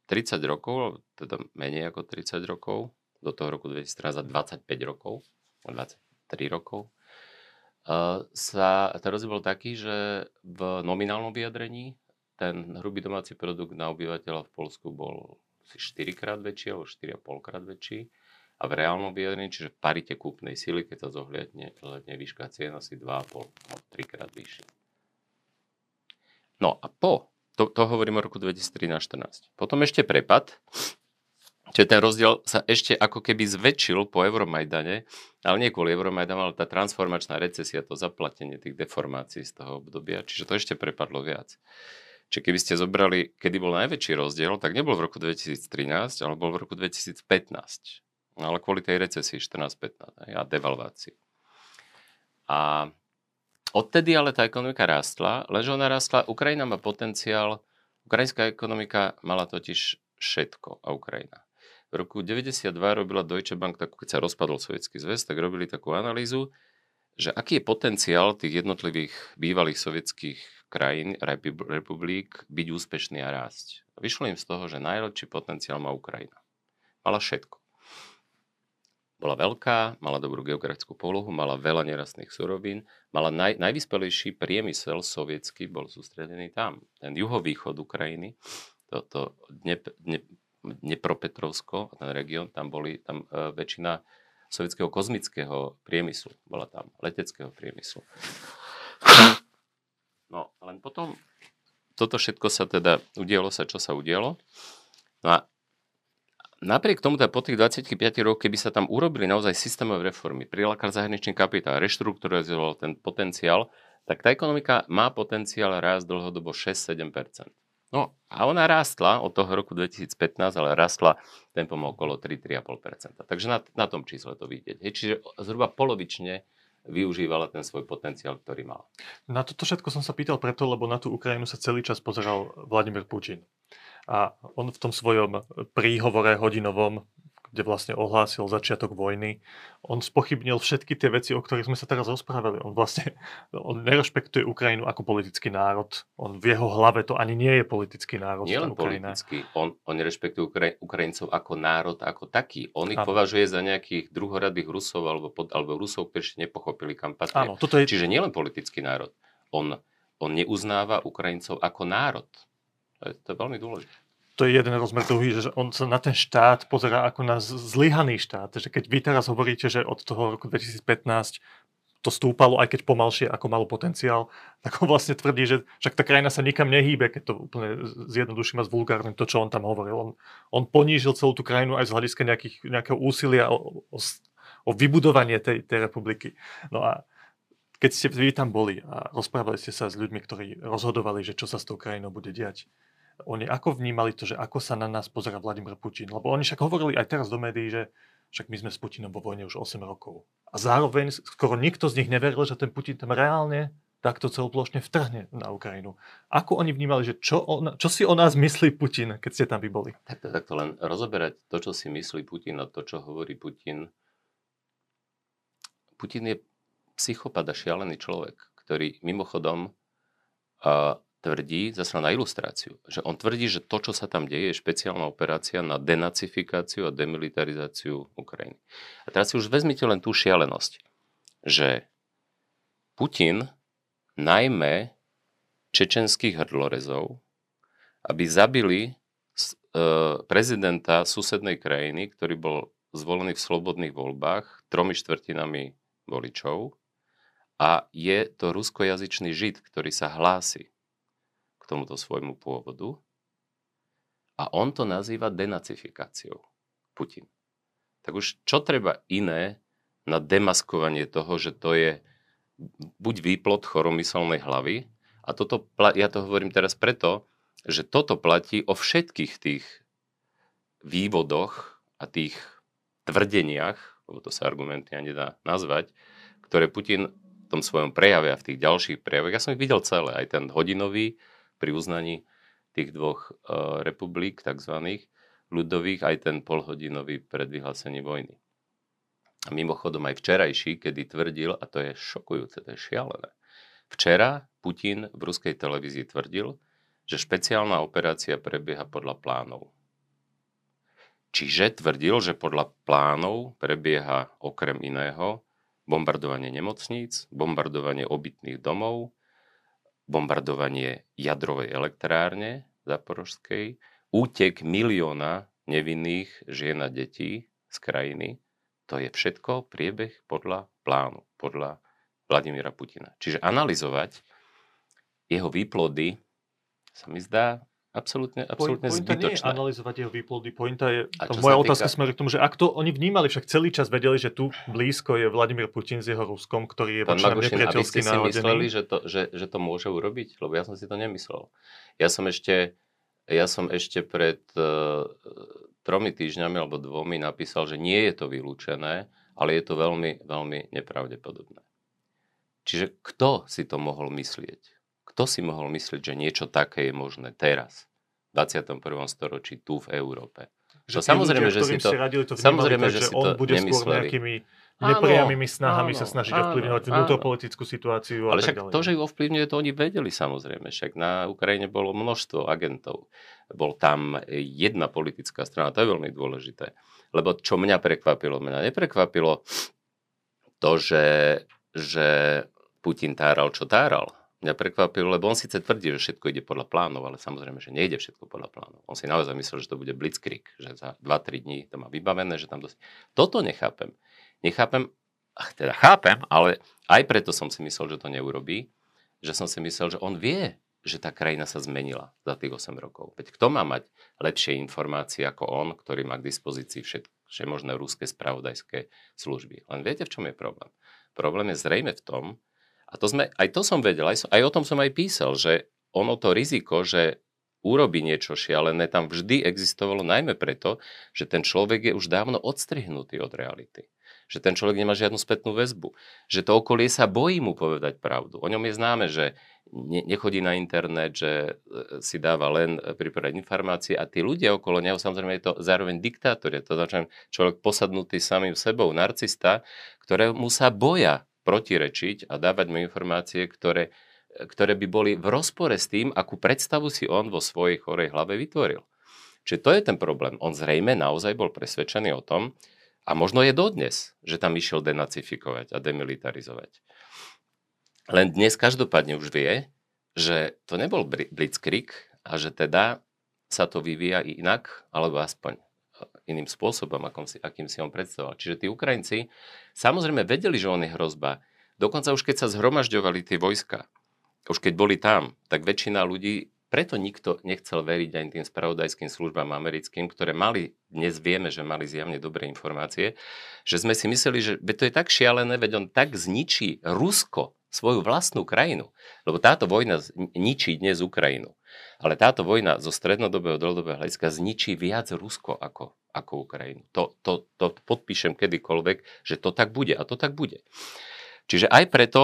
tridsať rokov, teda menej ako tridsať rokov, do toho roku dvetisíctrinásť, za dvadsaťpäť rokov, dvadsaťtri rokov, sa ten rozdiel bol taký, že v nominálnom vyjadrení ten hrubý domáci produkt na obyvateľa v Poľsku bol asi štyrikrát väčší alebo štyri a pol krát väčší a v reálnom vyjadrení, čiže v parite kúpnej sily, keď sa zohľadne výška cien, asi dva a pol, tri krát vyššie. No a po, to, to hovoríme o roku dvetisíctrinásť štrnásť, potom ešte prepad, čiže ten rozdiel sa ešte ako keby zväčšil po Euromajdane, ale nie kvôli Euromajdanu, ale tá transformačná recesia, to zaplatenie tých deformácií z toho obdobia, čiže to ešte prepadlo viac. Čiže keby ste zobrali, kedy bol najväčší rozdiel, tak nebol v roku dvetisíctrinásť, ale bol v roku dvetisícpätnásť. Ale kvôli tej recesii štrnásť pätnásť a devalvácii. A odtedy ale tá ekonomika rástla, lenže ona rástla, Ukrajina má potenciál, ukrajinská ekonomika mala totiž všetko a Ukrajina. V roku deväťdesiatdva robila Deutsche Bank, tak keď sa rozpadol Sovietský zväz, tak robili takú analýzu, že aký je potenciál tých jednotlivých bývalých sovietských krajín, republik, byť úspešný a rásť. Vyšlo im z toho, že najlepší potenciál má Ukrajina. Mala všetko. Bola veľká, mala dobrú geografickú polohu, mala veľa nerastných surovín, mala naj, najvyspelejší priemysel sovietský, bol sústredený tam. Ten juhovýchod Ukrajiny, toto Dnep, Dnep, Dnepropetrovsko, ten región, tam boli tam e, väčšina sovietského kozmického priemyslu, bola tam leteckého priemyslu. No, len potom toto všetko sa teda udialo sa, čo sa udialo. No a napriek tomu, teda po tých dvadsaťpäť rokov, keby sa tam urobili naozaj systémové reformy, prilákal zahraničný kapitál, reštrukturalizoval ten potenciál, tak tá ekonomika má potenciál rásť dlhodobo šesť až sedem percent. No a ona rástla od toho roku dvetisícpätnásť, ale rástla tempom okolo tri až tri a pol percenta. Takže na, na tom čísle to vidieť. Hej, čiže zhruba polovične využívala ten svoj potenciál, ktorý mala. Na toto všetko som sa pýtal preto, lebo na tú Ukrajinu sa celý čas pozeral Vladimír Putin. A on v tom svojom príhovore hodinovom, kde vlastne ohlásil začiatok vojny, on spochybnil všetky tie veci, o ktorých sme sa teraz rozprávali. On vlastne on nerešpektuje Ukrajinu ako politický národ. On v jeho hlave to ani nie je politický národ. Nie len politický. On, on nerešpektuje Ukraj, Ukrajincov ako národ, ako taký. On ich ano. považuje za nejakých druhoradých Rusov alebo, pod, alebo Rusov, ktorí nepochopili, kam patria. Ano, toto je... Čiže nie len politický národ. On, on neuznáva Ukrajincov ako národ. To je veľmi dôležité. To je jeden rozmer, druhý, že on sa na ten štát pozerá ako na zlyhaný štát. Že keď vy teraz hovoríte, že od toho roku dvetisícpätnásť to stúpalo, aj keď pomalšie, ako malo potenciál, tak on vlastne tvrdí, že však tá krajina sa nikam nehýbe, keď to úplne zjednoduším a zvulgárnym to, čo on tam hovoril. On, on ponížil celú tú krajinu aj z hľadiska nejakých, nejakého úsilia o, o, o vybudovanie tej, tej republiky. No a keď ste vy tam boli a rozprávali ste sa s ľuďmi, ktorí rozhodovali, že čo sa s tou krajinou bude diať, oni ako vnímali to, že ako sa na nás pozerá Vladimír Putin? Lebo oni však hovorili aj teraz do médií, že však my sme s Putinom vo vojne už osem rokov. A zároveň skoro nikto z nich neveril, že ten Putin tam reálne takto celoplošne vtrhne na Ukrajinu. Ako oni vnímali, že čo, on, čo si o nás myslí Putin, keď ste tam vy boli? Takto, takto len rozoberať to, čo si myslí Putin a to, čo hovorí Putin. Putin je psychopat a šialený človek, ktorý mimochodom... Uh, tvrdí, zasa na ilustráciu, že on tvrdí, že to, čo sa tam deje, je špeciálna operácia na denacifikáciu a demilitarizáciu Ukrajiny. A teraz si už vezmite len tú šialenosť, že Putin najmä čečenských hrdlorezov, aby zabili prezidenta susednej krajiny, ktorý bol zvolený v slobodných voľbách tromi štvrtinami voličov, a je to ruskojazyčný žid, ktorý sa hlási k tomuto svojmu pôvodu, a on to nazýva denacifikáciou, Putin. Tak už čo treba iné na demaskovanie toho, že to je buď výplod choromyselnej hlavy, a toto, ja to hovorím teraz preto, že toto platí o všetkých tých vývodoch a tých tvrdeniach, lebo to sa argumentne nedá nazvať, ktoré Putin v tom svojom prejave a v tých ďalších prejavoch, ja som ich videl celé, aj ten hodinový pri uznaní tých dvoch uh, republik, takzvaných ľudových, aj ten polhodinový pred vyhlásením vojny. A mimochodom aj včerajší, kedy tvrdil, a to je šokujúce, to je šialené, včera Putin v ruskej televízii tvrdil, že špeciálna operácia prebieha podľa plánov. Čiže tvrdil, že podľa plánov prebieha okrem iného bombardovanie nemocníc, bombardovanie obytných domov, bombardovanie jadrovej elektrárne Zaporožskej, útek milióna nevinných žien a detí z krajiny. To je všetko priebeh podľa plánu, podľa Vladimíra Putina. Čiže analyzovať jeho výplody sa mi zdá absolútne, absolútne pointa zbytočné. Pointa nie je analyzovať jeho výplody, pointa je, to moja týka... otázka smeruje k tomu, že ak to oni vnímali, však celý čas vedeli, že tu blízko je Vladimír Putin s jeho Ruskom, ktorý je voči nám nepriateľský národený. Aby ste si mysleli, že to, že, že to môže urobiť? Lebo ja som si to nemyslel. Ja som ešte, ja som ešte pred uh, tromi týždňami alebo dvomi napísal, že nie je to vylúčené, ale je to veľmi, veľmi nepravdepodobné. Čiže kto si to mohol myslieť? Kto si mohol myslieť, že niečo také je možné teraz, v dvadsiatom prvom storočí, tu v Európe? Že no, samozrejme, ľudia, že si to, si radili, to vnímali, samozrejme, tak, že, že on bude nemysleli. Skôr nejakými nepriamými snahami áno, sa snažiť áno, ovplyvňovať vnútropolitickú situáciu. Ale a však ďalej. To, že ju ovplyvňuje, to oni vedeli samozrejme. Však na Ukrajine bolo množstvo agentov. Bol tam jedna politická strana, to je veľmi dôležité. Lebo čo mňa prekvapilo? Mňa neprekvapilo to, že, že Putin táral, čo táral. Mňa prekvapilo, lebo on síce tvrdí, že všetko ide podľa plánov, ale samozrejme, že nejde všetko podľa plánov. On si naozaj myslel, že to bude blitzkrieg, že za dva tri dní to má vybavené, že tam dosť... Toto nechápem. Nechápem, ach, teda chápem, ale aj preto som si myslel, že to neurobí, že som si myslel, že on vie, že tá krajina sa zmenila za tých osem rokov. Veď kto má mať lepšie informácie ako on, ktorý má k dispozícii všetko možné ruské spravodajské služby. Len viete, v čom je problém? Problém je zrejme v tom, a to sme, aj to som vedel, aj, som, aj o tom som aj písal, že ono to riziko, že urobí niečo šialené, tam vždy existovalo najmä preto, že ten človek je už dávno odstrihnutý od reality. Že ten človek nemá žiadnu spätnú väzbu. Že to okolie sa bojí mu povedať pravdu. O ňom je známe, že ne, nechodí na internet, že si dáva len pripraviť informácie, a tí ľudia okolo neho, samozrejme je to zároveň diktátor, je to začne človek posadnutý samým sebou, narcista, ktorému sa boja protirečiť a dávať mu informácie, ktoré, ktoré by boli v rozpore s tým, akú predstavu si on vo svojej chorej hlave vytvoril. Čiže to je ten problém. On zrejme naozaj bol presvedčený o tom, a možno je dodnes, že tam išiel denacifikovať a demilitarizovať. Len dnes každopádne už vie, že to nebol blitzkrieg a že teda sa to vyvíja inak, alebo aspoň iným spôsobom, akým si, akým si on predstavoval. Čiže tí Ukrajinci samozrejme vedeli, že on je hrozba. Dokonca už keď sa zhromažďovali tie vojska, už keď boli tam, tak väčšina ľudí, preto nikto nechcel veriť aj tým spravodajským službám americkým, ktoré mali, dnes vieme, že mali zjavne dobré informácie, že sme si mysleli, že to je tak šialené, veď on tak zničí Rusko, svoju vlastnú krajinu. Lebo táto vojna ničí dnes Ukrajinu. Ale táto vojna zo strednodobého dlhodobého hľadiska zničí viac Rusko ako, ako Ukrajinu. To, to, to podpíšem kedykoľvek, že to tak bude. A to tak bude. Čiže aj preto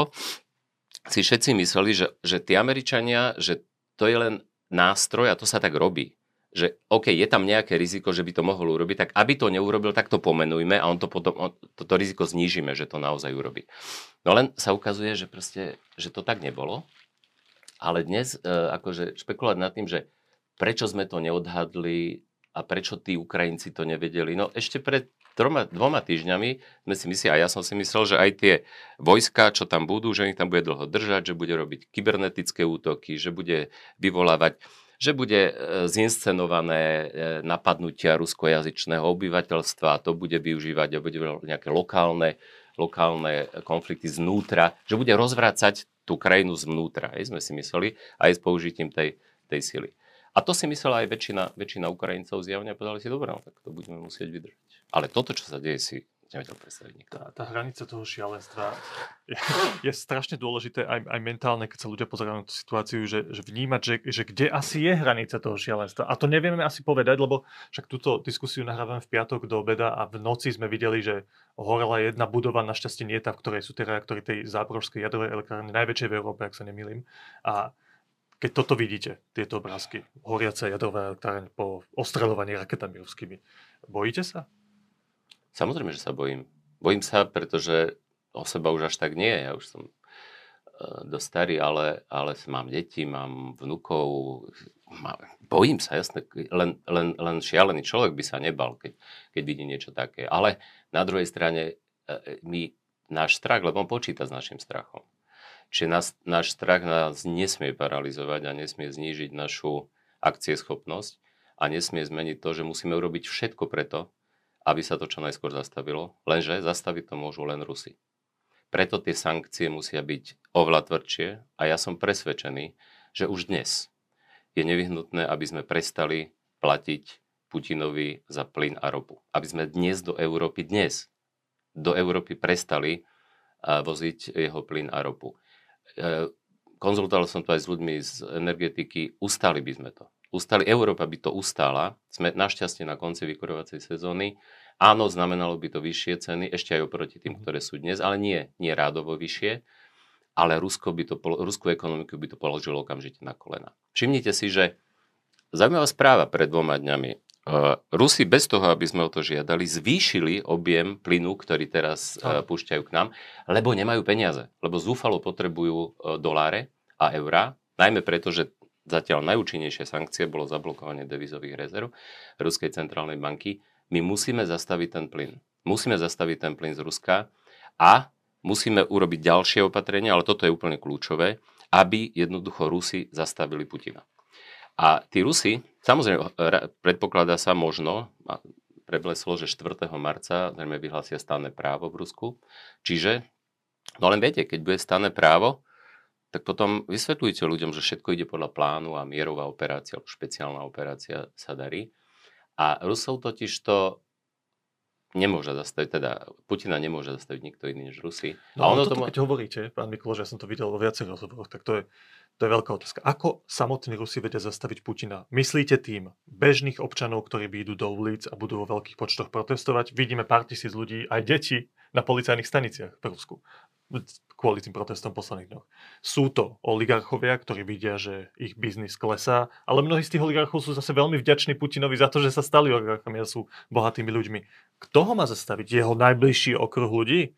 si všetci mysleli, že, že tí Američania, že to je len nástroj, a to sa tak robí. Že OK, je tam nejaké riziko, že by to mohol urobiť, tak aby to neurobil, tak to pomenujme, a on to potom, on, to, to riziko znížime, že to naozaj urobí. No len sa ukazuje, že proste, že to tak nebolo, Ale dnes akože špekulovať nad tým, že prečo sme to neodhadli a prečo tí Ukrajinci to nevedeli. No ešte pred troma, dvoma týždňami sme si mysleli, a ja som si myslel, že aj tie vojska, čo tam budú, že ich tam bude dlho držať, že bude robiť kybernetické útoky, že bude vyvolávať, že bude zinscenované napadnutia ruskojazyčného obyvateľstva, to bude využívať, bude nejaké lokálne, lokálne konflikty znútra, že bude rozvrácať tú krajinu znútra. Aj sme si mysleli, aj s použitím tej, tej sily. A to si myslela aj väčšina, väčšina Ukrajincov zjavne a povedali si, dobre, no, tak to budeme musieť vydržať. Ale toto, čo sa deje, si nevedel predstaviť nikto. Tá, tá hranica toho šialenstva je, je strašne dôležité aj, aj mentálne, keď sa ľudia pozerajú na tú situáciu, že, že vnímať, že, že kde asi je hranica toho šialenstva. A to nevieme asi povedať, lebo však túto diskusiu nahrávame v piatok do obeda a v noci sme videli, že horela jedna budova, našťastie nie tá, v ktorej sú tie reaktory tej záporožskej jadrovej elektrárne, najväčšej v Európe, ak sa nemýlim. A keď toto vidíte, tieto obrázky, horiaca jadrová elektrárne po ostreľovaní raketami ruskými, bojíte sa? Samozrejme, že sa bojím. Bojím sa, pretože o seba už až tak nie. Ja už som dosť starý, ale, ale mám deti, mám vnukov. Mám, bojím sa, jasne. Len, len, len šialený človek by sa nebal, keď, keď vidí niečo také. Ale na druhej strane my, náš strach, lebo on počíta s našim strachom. Čiže nás, náš strach nás nesmie paralizovať a nesmie znížiť našu akcieschopnosť a nesmie zmeniť to, že musíme urobiť všetko preto, aby sa to čo najskôr zastavilo. Lenže zastaviť to môžu len Rusi. Preto tie sankcie musia byť oveľa tvrdšie a ja som presvedčený, že už dnes je nevyhnutné, aby sme prestali platiť Putinovi za plyn a ropu. Aby sme dnes do Európy, dnes do Európy prestali voziť jeho plyn a ropu. Konzultoval som to aj s ľuďmi z energetiky, ustali by sme to. Ustali, Európa by to ustála, sme našťastie na konci vykurovacej sezóny. Áno, znamenalo by to vyššie ceny, ešte aj oproti tým, ktoré sú dnes, ale nie, nie rádovo vyššie, ale Rusko by to, ruskú ekonomiku by to položilo okamžite na kolena. Všimnite si, že zaujímavá správa pred dvoma dňami. Rusi bez toho, aby sme o to žiadali, zvýšili objem plynu, ktorý teraz uh, púšťajú k nám, lebo nemajú peniaze, lebo zúfalo potrebujú uh, doláre a eurá, najmä preto, že zatiaľ najúčinnejšie sankcie bolo zablokovanie devizových rezerv Ruskej centrálnej banky. My musíme zastaviť ten plyn. Musíme zastaviť ten plyn z Ruska a musíme urobiť ďalšie opatrenia, ale toto je úplne kľúčové, aby jednoducho Rusi zastavili Putina. A tí Rusi, samozrejme, predpokladá sa možno, prebleslo, že štvrtého marca zrejme vyhlásia stanné právo v Rusku. Čiže, no len viete, keď bude stanné právo, tak potom vysvetľujte ľuďom, že všetko ide podľa plánu a mierová operácia, špeciálna operácia sa darí. A Rusov totiž to nemôže zastaviť, teda Putina nemôže zastaviť nikto iný než Rusi. No, a ono toto, tomu... keď hovoríte, pán Mikloš, ja som to videl vo viacerých rozhovoroch, tak to je, to je veľká otázka. Ako samotní Rusi vedia zastaviť Putina? Myslíte tým bežných občanov, ktorí by idú do ulic a budú vo veľkých počtoch protestovať? Vidíme pár tisíc ľudí, aj deti, na policajných staniciach v Rusku kvôli tým protestom posledných dňoch. Sú to oligarchovia, ktorí vidia, že ich biznis klesá, ale mnohí z tých oligarchov sú zase veľmi vďační Putinovi za to, že sa stali oligarchami a sú bohatými ľuďmi. Kto ho má zastaviť? Jeho najbližší okruh ľudí?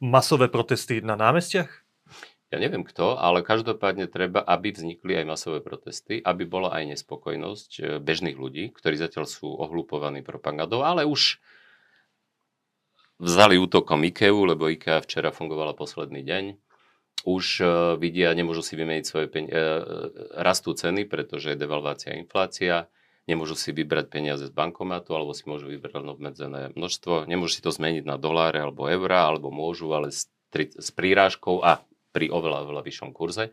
Masové protesty na námestiach? Ja neviem kto, ale každopádne treba, aby vznikli aj masové protesty, aby bola aj nespokojnosť bežných ľudí, ktorí zatiaľ sú ohlupovaní propagandou, ale už vzali útokom IKEA, lebo IKEA včera fungovala posledný deň. Už uh, vidia, nemôžu si vymeniť svoje peniaze. Uh, rastú ceny, pretože je devalvácia a inflácia. Nemôžu si vybrať peniaze z bankomatu, alebo si môžu vybrať obmedzené množstvo. Nemôžu si to zmeniť na doláre alebo eurá, alebo môžu, ale s, tri, s prírážkou a pri oveľa, oveľa vyššom kurze.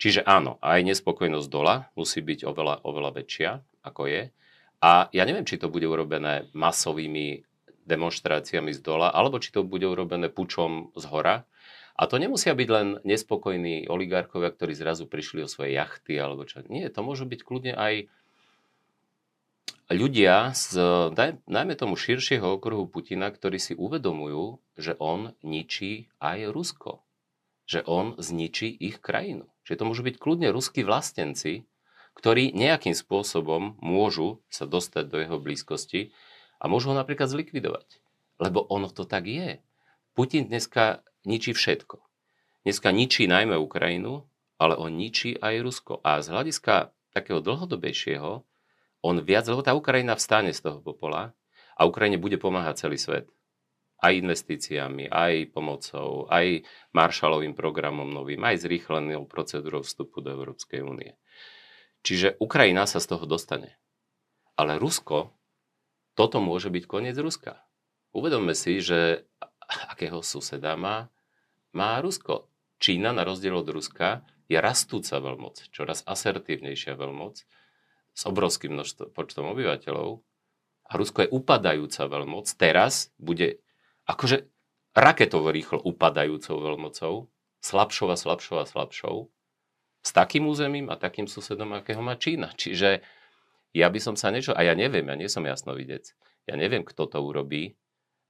Čiže áno, aj nespokojnosť dola musí byť oveľa, oveľa väčšia, ako je. A ja neviem, či to bude urobené masovými demonštráciami z dola, alebo či to bude urobené pučom z hora. A to nemusia byť len nespokojní oligarchovia, ktorí zrazu prišli o svoje jachty alebo čo. Nie, to môžu byť kľudne aj ľudia z, najmä tomu širšieho okruhu Putina, ktorí si uvedomujú, že on ničí aj Rusko. Že on zničí ich krajinu. Čiže to môžu byť kľudne ruskí vlastenci, ktorí nejakým spôsobom môžu sa dostať do jeho blízkosti. A môžu ho napríklad zlikvidovať. Lebo ono to tak je. Putin dneska ničí všetko. Dneska ničí najmä Ukrajinu, ale on ničí aj Rusko. A z hľadiska takého dlhodobejšieho, on viac, lebo tá Ukrajina vstane z toho popola a Ukrajine bude pomáhať celý svet. Aj investíciami, aj pomocou, aj Marshallovým programom novým, aj zrýchlenou procedúrou vstupu do Európskej únie. Čiže Ukrajina sa z toho dostane. Ale Rusko, toto môže byť koniec Ruska. Uvedomme si, že akého suseda má, má Rusko. Čína, na rozdiel od Ruska, je rastúca veľmoc, čoraz asertívnejšia veľmoc, s obrovským množstvom, počtom obyvateľov. A Rusko je upadajúca veľmoc. Teraz bude akože raketovo rýchlo upadajúcou veľmocou, slabšou a slabšou a slabšou, s takým územím a takým susedom, akého má Čína. Čiže ja by som sa niečo, a ja neviem, ja nie som jasnovidec, ja neviem, kto to urobí,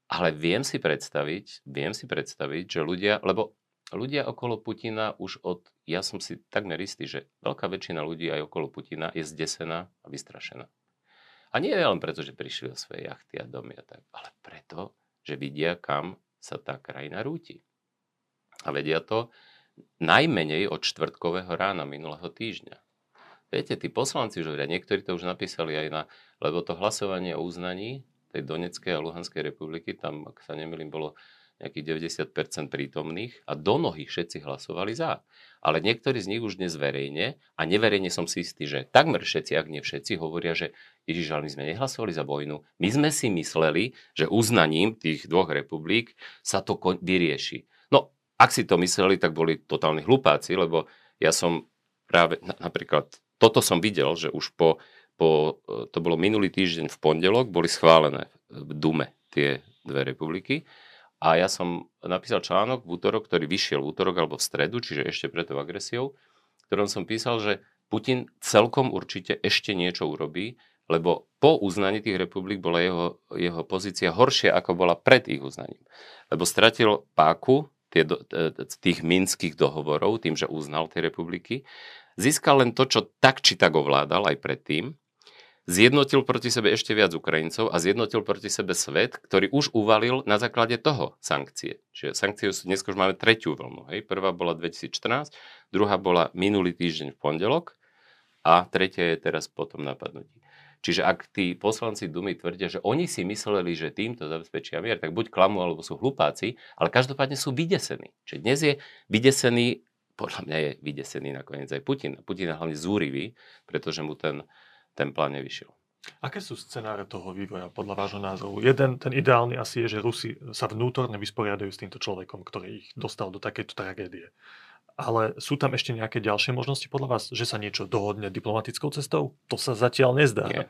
ale viem si predstaviť, viem si predstaviť, že ľudia, lebo ľudia okolo Putina už od, ja som si takmer istý, že veľká väčšina ľudí aj okolo Putina je zdesená a vystrašená. A nie len preto, že prišli o svoje jachty a domy a tak, ale preto, že vidia, kam sa tá krajina rúti. A vedia to najmenej od štvrtkového rána minulého týždňa. Viete, tí poslanci, že niektorí to už napísali aj na... Lebo to hlasovanie o uznaní tej Donetskej a Luhanskej republiky, tam, ak sa nemýlim, bolo nejakých deväťdesiat percent prítomných a do nohy všetci hlasovali za. Ale niektorí z nich už dnes verejne, a neverejne som si istý, že takmer všetci, ak nie všetci, hovoria, že Ježiš, ale my sme nehlasovali za vojnu. My sme si mysleli, že uznaním tých dvoch republik sa to vyrieši. No, ak si to mysleli, tak boli totálni hlupáci, lebo ja som práve, napríklad, toto som videl, že už po, po to bolo minulý týždeň v pondelok, boli schválené v Dume tie dve republiky. A ja som napísal článok v útorok, ktorý vyšiel v útorok alebo v stredu, čiže ešte pred tou agresiou, v ktorom som písal, že Putin celkom určite ešte niečo urobí, lebo po uznaní tých republik bola jeho, jeho pozícia horšia, ako bola pred ich uznaním. Lebo stratil páku tie, tých minských dohovorov tým, že uznal tie republiky. Získal len to, čo tak či tak ovládal aj predtým. Zjednotil proti sebe ešte viac Ukrajincov a zjednotil proti sebe svet, ktorý už uvalil na základe toho sankcie. Čiže sankcie sú, dnes už máme tretiu vlnu. Hej. Prvá bola dvetisícštrnásť, druhá bola minulý týždeň v pondelok a tretia je teraz potom napadnutí. Čiže ak tí poslanci Dumy tvrdia, že oni si mysleli, že týmto zabezpečia mier, tak buď klamú, alebo sú hlupáci, ale každopádne sú vydesení. Čiže dnes je vydesený, podľa mňa je vydesený nakoniec aj Putin. Putin je hlavne zúrivý, pretože mu ten ten plán nevyšiel. Aké sú scenáre toho vývoja podľa vášho názoru? Jeden, ten ideálny asi je, že Rusi sa vnútorne vysporiadajú s týmto človekom, ktorý ich dostal do takejto tragédie. Ale sú tam ešte nejaké ďalšie možnosti podľa vás, že sa niečo dohodne diplomatickou cestou? To sa zatiaľ nezdá. Nie.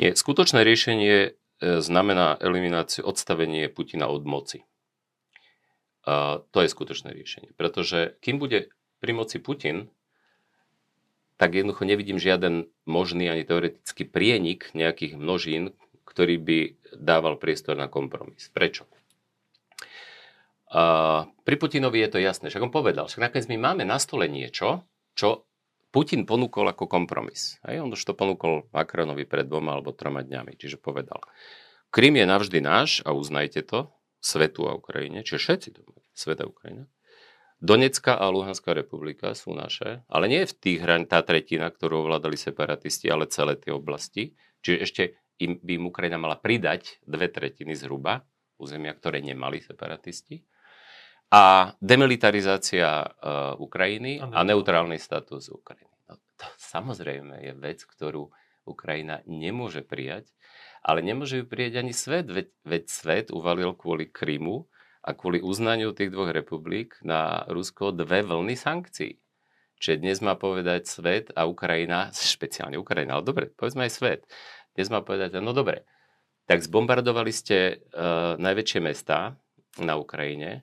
Nie. Skutočné riešenie znamená elimináciu, odstavenie Putina od moci. A to je skutočné riešenie. Pretože kým bude pri moci Putin, tak jednoducho nevidím žiaden možný ani teoretický prienik nejakých množín, ktorý by dával priestor na kompromis. Prečo? Uh, pri Putinovi je to jasné. Však on povedal, však nakoniec my máme na stole niečo, čo Putin ponúkol ako kompromis. Hej? On už to ponúkol Macronovi pred dvoma alebo troma dňami. Čiže povedal, Krym je navždy náš a uznajte to, svetu a Ukrajine, čiže všetci to majú, sveta Ukrajina. Donetská a Luhanská republika sú naše, ale nie je v tých hraň tá tretina, ktorú ovládali separatisti, ale celé tie oblasti. Čiže ešte im, by im Ukrajina mala pridať dve tretiny zhruba územia, ktoré nemali separatisti. A demilitarizácia uh, Ukrajiny a neutrálny status Ukrajiny. No, to samozrejme je vec, ktorú Ukrajina nemôže prijať, ale nemôže ju prijať ani svet, veď, veď svet uvalil kvôli Krymu a kvôli uznaniu tých dvoch republik na Rusko dve vlny sankcií. Čiže dnes má povedať svet a Ukrajina, špeciálne Ukrajina, ale dobre, povedzme aj svet. Dnes má povedať, no dobre, tak zbombardovali ste uh, najväčšie mestá na Ukrajine,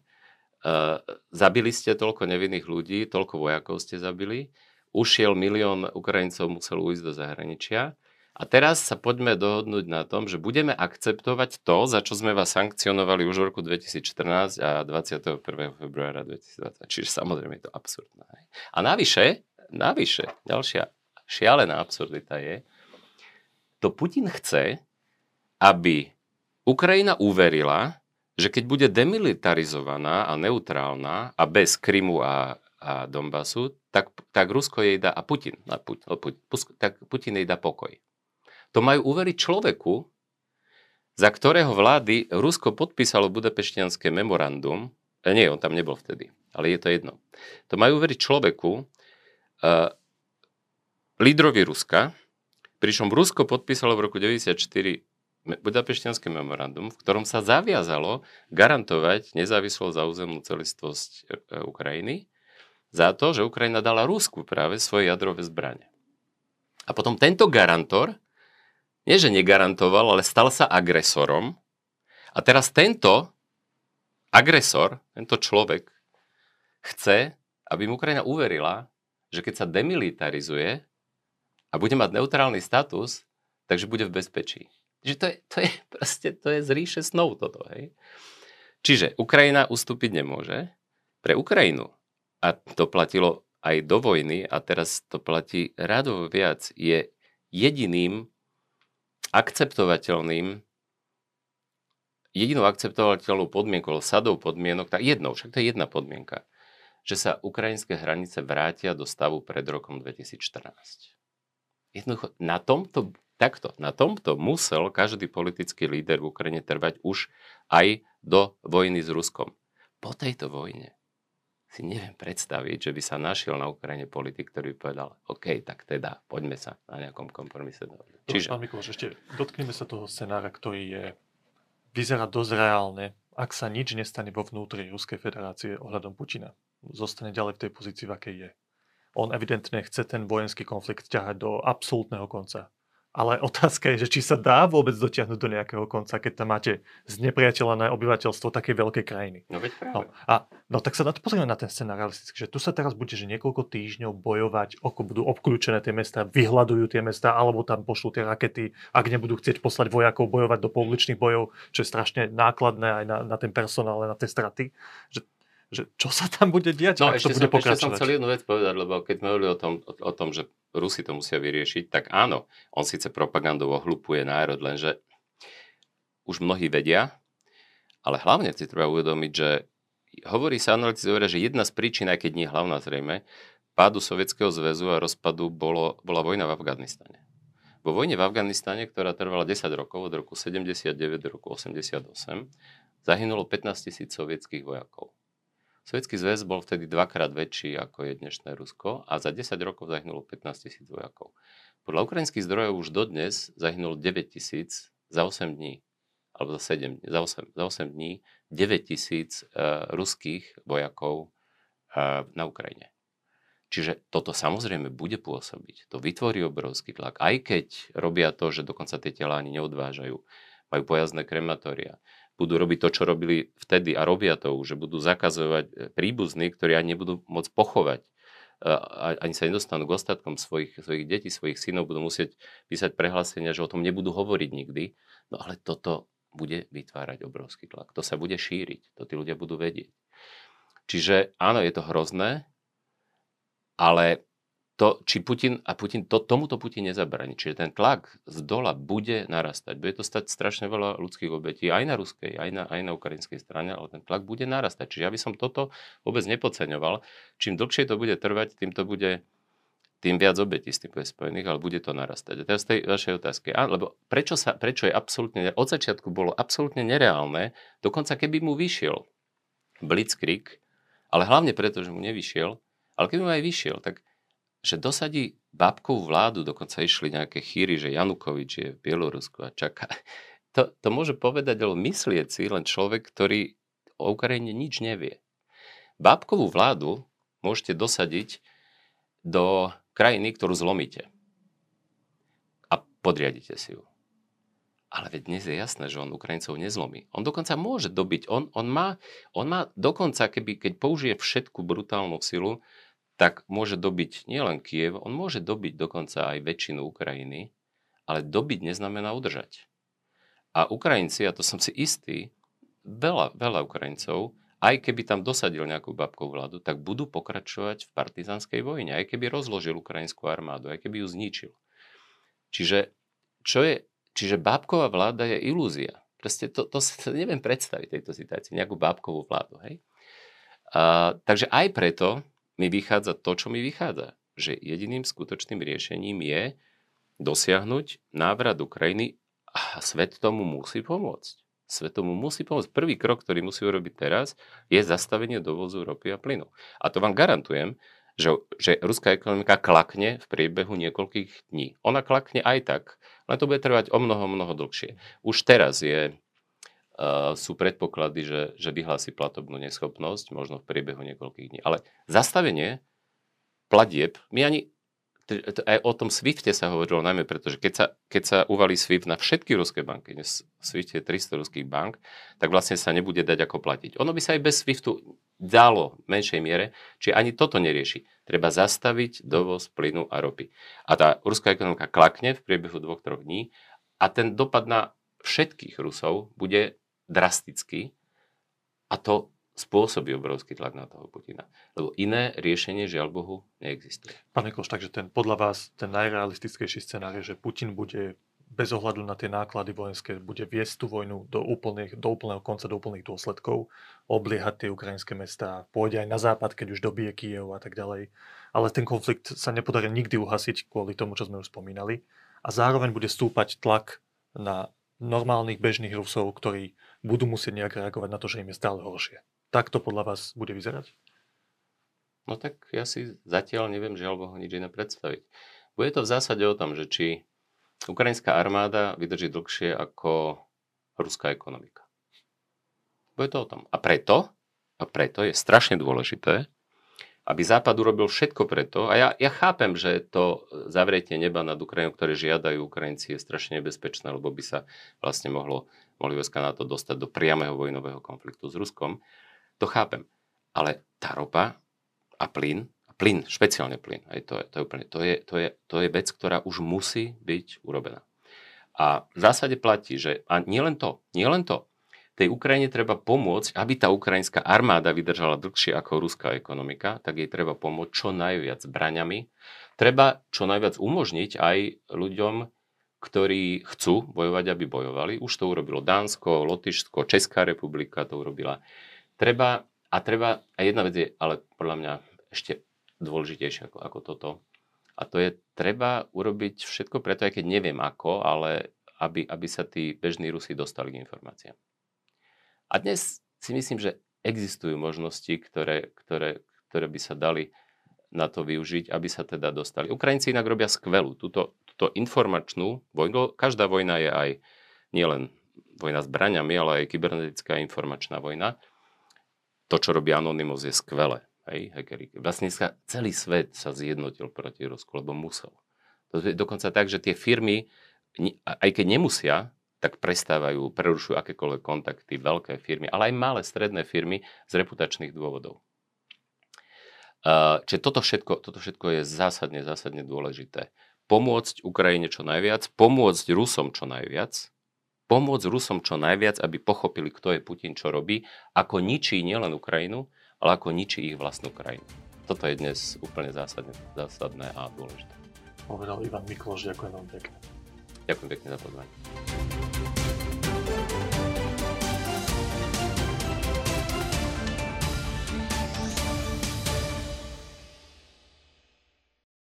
uh, zabili ste toľko nevinných ľudí, toľko vojakov ste zabili, ušiel milión Ukrajincov, musel ujsť do zahraničia. A teraz sa poďme dohodnúť na tom, že budeme akceptovať to, za čo sme vás sankcionovali už v roku dvetisícštrnásť a dvadsiateho prvého februára dvetisícdvadsať. Čiže samozrejme je to absurdné. A navyše, navyše, ďalšia šialená absurdita je, to Putin chce, aby Ukrajina uverila, že keď bude demilitarizovaná a neutrálna a bez Krymu a a Donbasu, tak, tak Rusko jej dá, a Putin, a Put, tak Putin jej dá pokoj. To majú uveriť človeku, za ktorého vlády Rusko podpísalo Budapešťanské memorandum. E, nie, on tam nebol vtedy, ale je to jedno. To majú uveriť človeku, e, lídrovi Ruska, pričom Rusko podpísalo v roku deväťdesiatštyri Budapešťanské memorandum, v ktorom sa zaviazalo garantovať nezávislú zaúzemnú celistvosť Ukrajiny za to, že Ukrajina dala Rusku práve svoje jadrové zbrane. A potom tento garantor, nie že negarantoval, ale stal sa agresorom. A teraz tento agresor, tento človek chce, aby mu Ukrajina uverila, že keď sa demilitarizuje a bude mať neutrálny status, takže bude v bezpečí. Že to je, to je proste, to je z ríše snov toto, hej. Čiže Ukrajina ustúpiť nemôže. Pre Ukrajinu, a to platilo aj do vojny, a teraz to platí radovo viac, je jediným akceptovateľným, jedinou akceptovateľnou podmienkou, sadou podmienok, tá jednou, však to je jedna podmienka, že sa ukrajinské hranice vrátia do stavu pred rokom dvetisícštrnásť. Jednoducho, na tomto... Takto, na tomto musel každý politický líder v Ukrajine trvať už aj do vojny s Ruskom. Po tejto vojne si neviem predstaviť, že by sa našiel na Ukrajine politik, ktorý by povedal, OK, tak teda, poďme sa na nejakom kompromise. Čiže... Pán Mikloš, ešte dotkneme sa toho scenára, ktorý je, vyzerá dosť reálne, ak sa nič nestane vo vnútri Ruskej federácie ohľadom Putina. Zostane ďalej v tej pozícii, v akej je. On evidentne chce ten vojenský konflikt ťahať do absolútneho konca. Ale otázka je, že či sa dá vôbec dotiahnuť do nejakého konca, keď tam máte znepriateľené obyvateľstvo takej veľkej krajiny. No, veď práve. No, a, no tak sa na to pozrieme, na ten scénar realistický, že tu sa teraz bude, že niekoľko týždňov bojovať, ako budú obklúčené tie mestá, vyhľadujú tie mestá, alebo tam pošlú tie rakety, ak nebudú chcieť poslať vojakov bojovať do pouličných bojov, čo je strašne nákladné aj na, na ten personál, na tie straty. Že, že čo sa tam bude diať, no, ak to bude som, pokračovať? Ešte som chcel jednu vec povedať, lebo keď sme hovorili o tom, o, o tom, že Rusi to musia vyriešiť, tak áno, on síce propagandou ohlupuje národ, lenže už mnohí vedia, ale hlavne si treba uvedomiť, že hovorí sa, analytici hovoria, že jedna z príčin, aj keď nie hlavná zrejme, pádu Sovietskeho zväzu a rozpadu bolo, bola vojna v Afganistane. Vo vojne v Afganistane, ktorá trvala desať rokov, od roku sedemdesiatdeväť do roku osemdesiatosem, zahynulo pätnásť tisíc sovietských vojakov. Sovietský zväz bol vtedy dvakrát väčší, ako je dnešné Rusko, a za desať rokov zahynulo pätnásť tisíc vojakov. Podľa ukrajinských zdrojov už dodnes zahynulo deväť tisíc za osem dní, alebo za sedem dní, za osem, za osem dní deväť tisíc uh, ruských vojakov uh, na Ukrajine. Čiže toto samozrejme bude pôsobiť. To vytvorí obrovský tlak, aj keď robia to, že dokonca tie tela ani neodvážajú. Majú pojazdné krematória. Budú robiť to, čo robili vtedy a robia to už, že budú zakazovať príbuzní, ktorí ani nebudú môcť pochovať. Ani sa nedostanú k ostatkom svojich, svojich detí, svojich synov, budú musieť písať prehlásenia, že o tom nebudú hovoriť nikdy. No ale toto bude vytvárať obrovský tlak. To sa bude šíriť, to tí ľudia budú vedieť. Čiže áno, je to hrozné, ale to, či Putin, a Putin, to, tomuto Putin nezabraní. Čiže ten tlak z dola bude narastať. Bude to stať strašne veľa ľudských obetí, aj na ruskej, aj na, aj na ukrajinskej strane, ale ten tlak bude narastať. Čiže ja by som toto vôbec nepodceňoval. Čím dlhšie to bude trvať, tým to bude, tým viac obetí s tým bude spojených, ale bude to narastať. A teraz tej vašej otázky. Á, lebo prečo, sa, prečo je absolútne, od začiatku bolo absolútne nereálne, dokonca keby mu vyšiel blitzkrieg, ale hlavne preto, že mu nevyšiel, ale keby mu aj vyšiel, tak že dosadí bábkovú vládu, dokonca išli nejaké chýry, že Janukovič je v Bielorusku a čaká. To, to môže povedať, ale myslieť si len človek, ktorý o Ukrajine nič nevie. Bábkovú vládu môžete dosadiť do krajiny, ktorú zlomíte. A podriadite si ju. Ale veď dnes je jasné, že on Ukrajincov nezlomí. On dokonca môže dobiť. On, on, má, on má dokonca, keby, keď použije všetku brutálnu silu, tak môže dobiť nielen Kiev, on môže dobiť dokonca aj väčšinu Ukrajiny, ale dobiť neznamená udržať. A Ukrajinci, a to som si istý, veľa, veľa Ukrajincov, aj keby tam dosadil nejakú babkovú vládu, tak budú pokračovať v partizánskej vojne, aj keby rozložil ukrajinskú armádu, aj keby ju zničil. Čiže, čo je, čiže bábková vláda je ilúzia. Proste to, to sa neviem predstaviť tejto situácii, nejakú bábkovú vládu. Hej? A, takže aj preto mi vychádza to, čo mi vychádza. Že jediným skutočným riešením je dosiahnuť návrat Ukrajiny a svet tomu musí pomôcť. Svet tomu musí pomôcť. Prvý krok, ktorý musí urobiť teraz, je zastavenie dovozu ropy a plynu. A to vám garantujem, že, že ruská ekonomika klakne v priebehu niekoľkých dní. Ona klakne aj tak, len to bude trvať o mnoho, mnoho dlhšie. Už teraz je, uh, sú predpoklady, že, že vyhlási platobnú neschopnosť, možno v priebehu niekoľkých dní. Ale zastavenie platieb, my ani, aj o tom SWIFTe sa hovorilo najmä, pretože keď sa, keď sa uvalí SWIFT na všetky ruské banky, dnes SWIFT je tristo ruských bank, tak vlastne sa nebude dať ako platiť. Ono by sa aj bez SWIFTu dalo v menšej miere, čiže ani toto nerieši. Treba zastaviť dovoz plynu a ropy. A tá ruská ekonomika klakne v priebehu dvoch, troch dní a ten dopad na všetkých Rusov bude drastický a to spôsobí obrovský tlak na toho Putina. Lebo iné riešenie, žiaľ Bohu, neexistuje. Pán Mikloš, takže ten, podľa vás ten najrealistickejší scenár je, že Putin bude bez ohľadu na tie náklady vojenské, bude viesť tú vojnu do, úplných, do úplného konca, do úplných dôsledkov, obliehať tie ukrajinské mestá, pôjde aj na západ, keď už dobije Kyjev a tak ďalej. Ale ten konflikt sa nepodarí nikdy uhasiť kvôli tomu, čo sme už spomínali. A zároveň bude stúpať tlak na normálnych bežných Rusov, ktorí budú musieť nejak reagovať na to, že im je stále horšie. Tak to podľa vás bude vyzerať? No tak ja si zatiaľ neviem, žiaľ Bohu, nič iné predstaviť. Bude to v zásade o tom, že či ukrajinská armáda vydrží dlhšie ako ruská ekonomika. Bude to o tom. A preto, a preto je strašne dôležité, aby Západ urobil všetko preto, a ja, ja chápem, že to zavretie neba nad Ukrajinou, ktoré žiadajú Ukrajinci, je strašne nebezpečné, lebo by sa vlastne mohlo, mohli vojska na to dostať do priameho vojnového konfliktu s Ruskom. To chápem, ale tá ropa a plyn, a plyn, špeciálne plyn, aj to je, to je úplne, to je, to je, to je vec, ktorá už musí byť urobená. A v zásade platí, že, a nie len to, nie len to, tej Ukrajine treba pomôcť, aby tá ukrajinská armáda vydržala dlhšie ako ruská ekonomika, tak jej treba pomôcť čo najviac zbraňami. Treba čo najviac umožniť aj ľuďom, ktorí chcú bojovať, aby bojovali. Už to urobilo Dánsko, Lotyšsko, Česká republika to urobila. Treba, a treba, a jedna vec je, ale podľa mňa ešte dôležitejšia ako, ako toto, a to je, treba urobiť všetko preto, aj keď neviem ako, ale aby, aby sa tí bežní Rusi dostali k informáciám. A dnes si myslím, že existujú možnosti, ktoré, ktoré, ktoré by sa dali na to využiť, aby sa teda dostali. Ukrajinci inak robia skvelú túto, túto informačnú vojnu. Každá vojna je aj nielen vojna zbraňami, ale aj kybernetická informačná vojna. To, čo robí Anonymous, je skvelé. Hej, hackeri. Vlastne sa, celý svet sa zjednotil proti Rusku, lebo musel. To je dokonca tak, že tie firmy, aj keď nemusia, tak prestávajú, prerušujú akékoľvek kontakty, veľké firmy, ale aj malé, stredné firmy z reputačných dôvodov. Čiže toto všetko, toto všetko je zásadne, zásadne dôležité. Pomôcť Ukrajine čo najviac, pomôcť Rusom čo najviac, pomôcť Rusom čo najviac, aby pochopili, kto je Putin, čo robí, ako ničí nielen Ukrajinu, ale ako ničí ich vlastnú krajinu. Toto je dnes úplne zásadne, zásadné a dôležité. Povedal Ivan Mikloš, ďakujem vám pekne. Ďakujem pekne za pozvanie.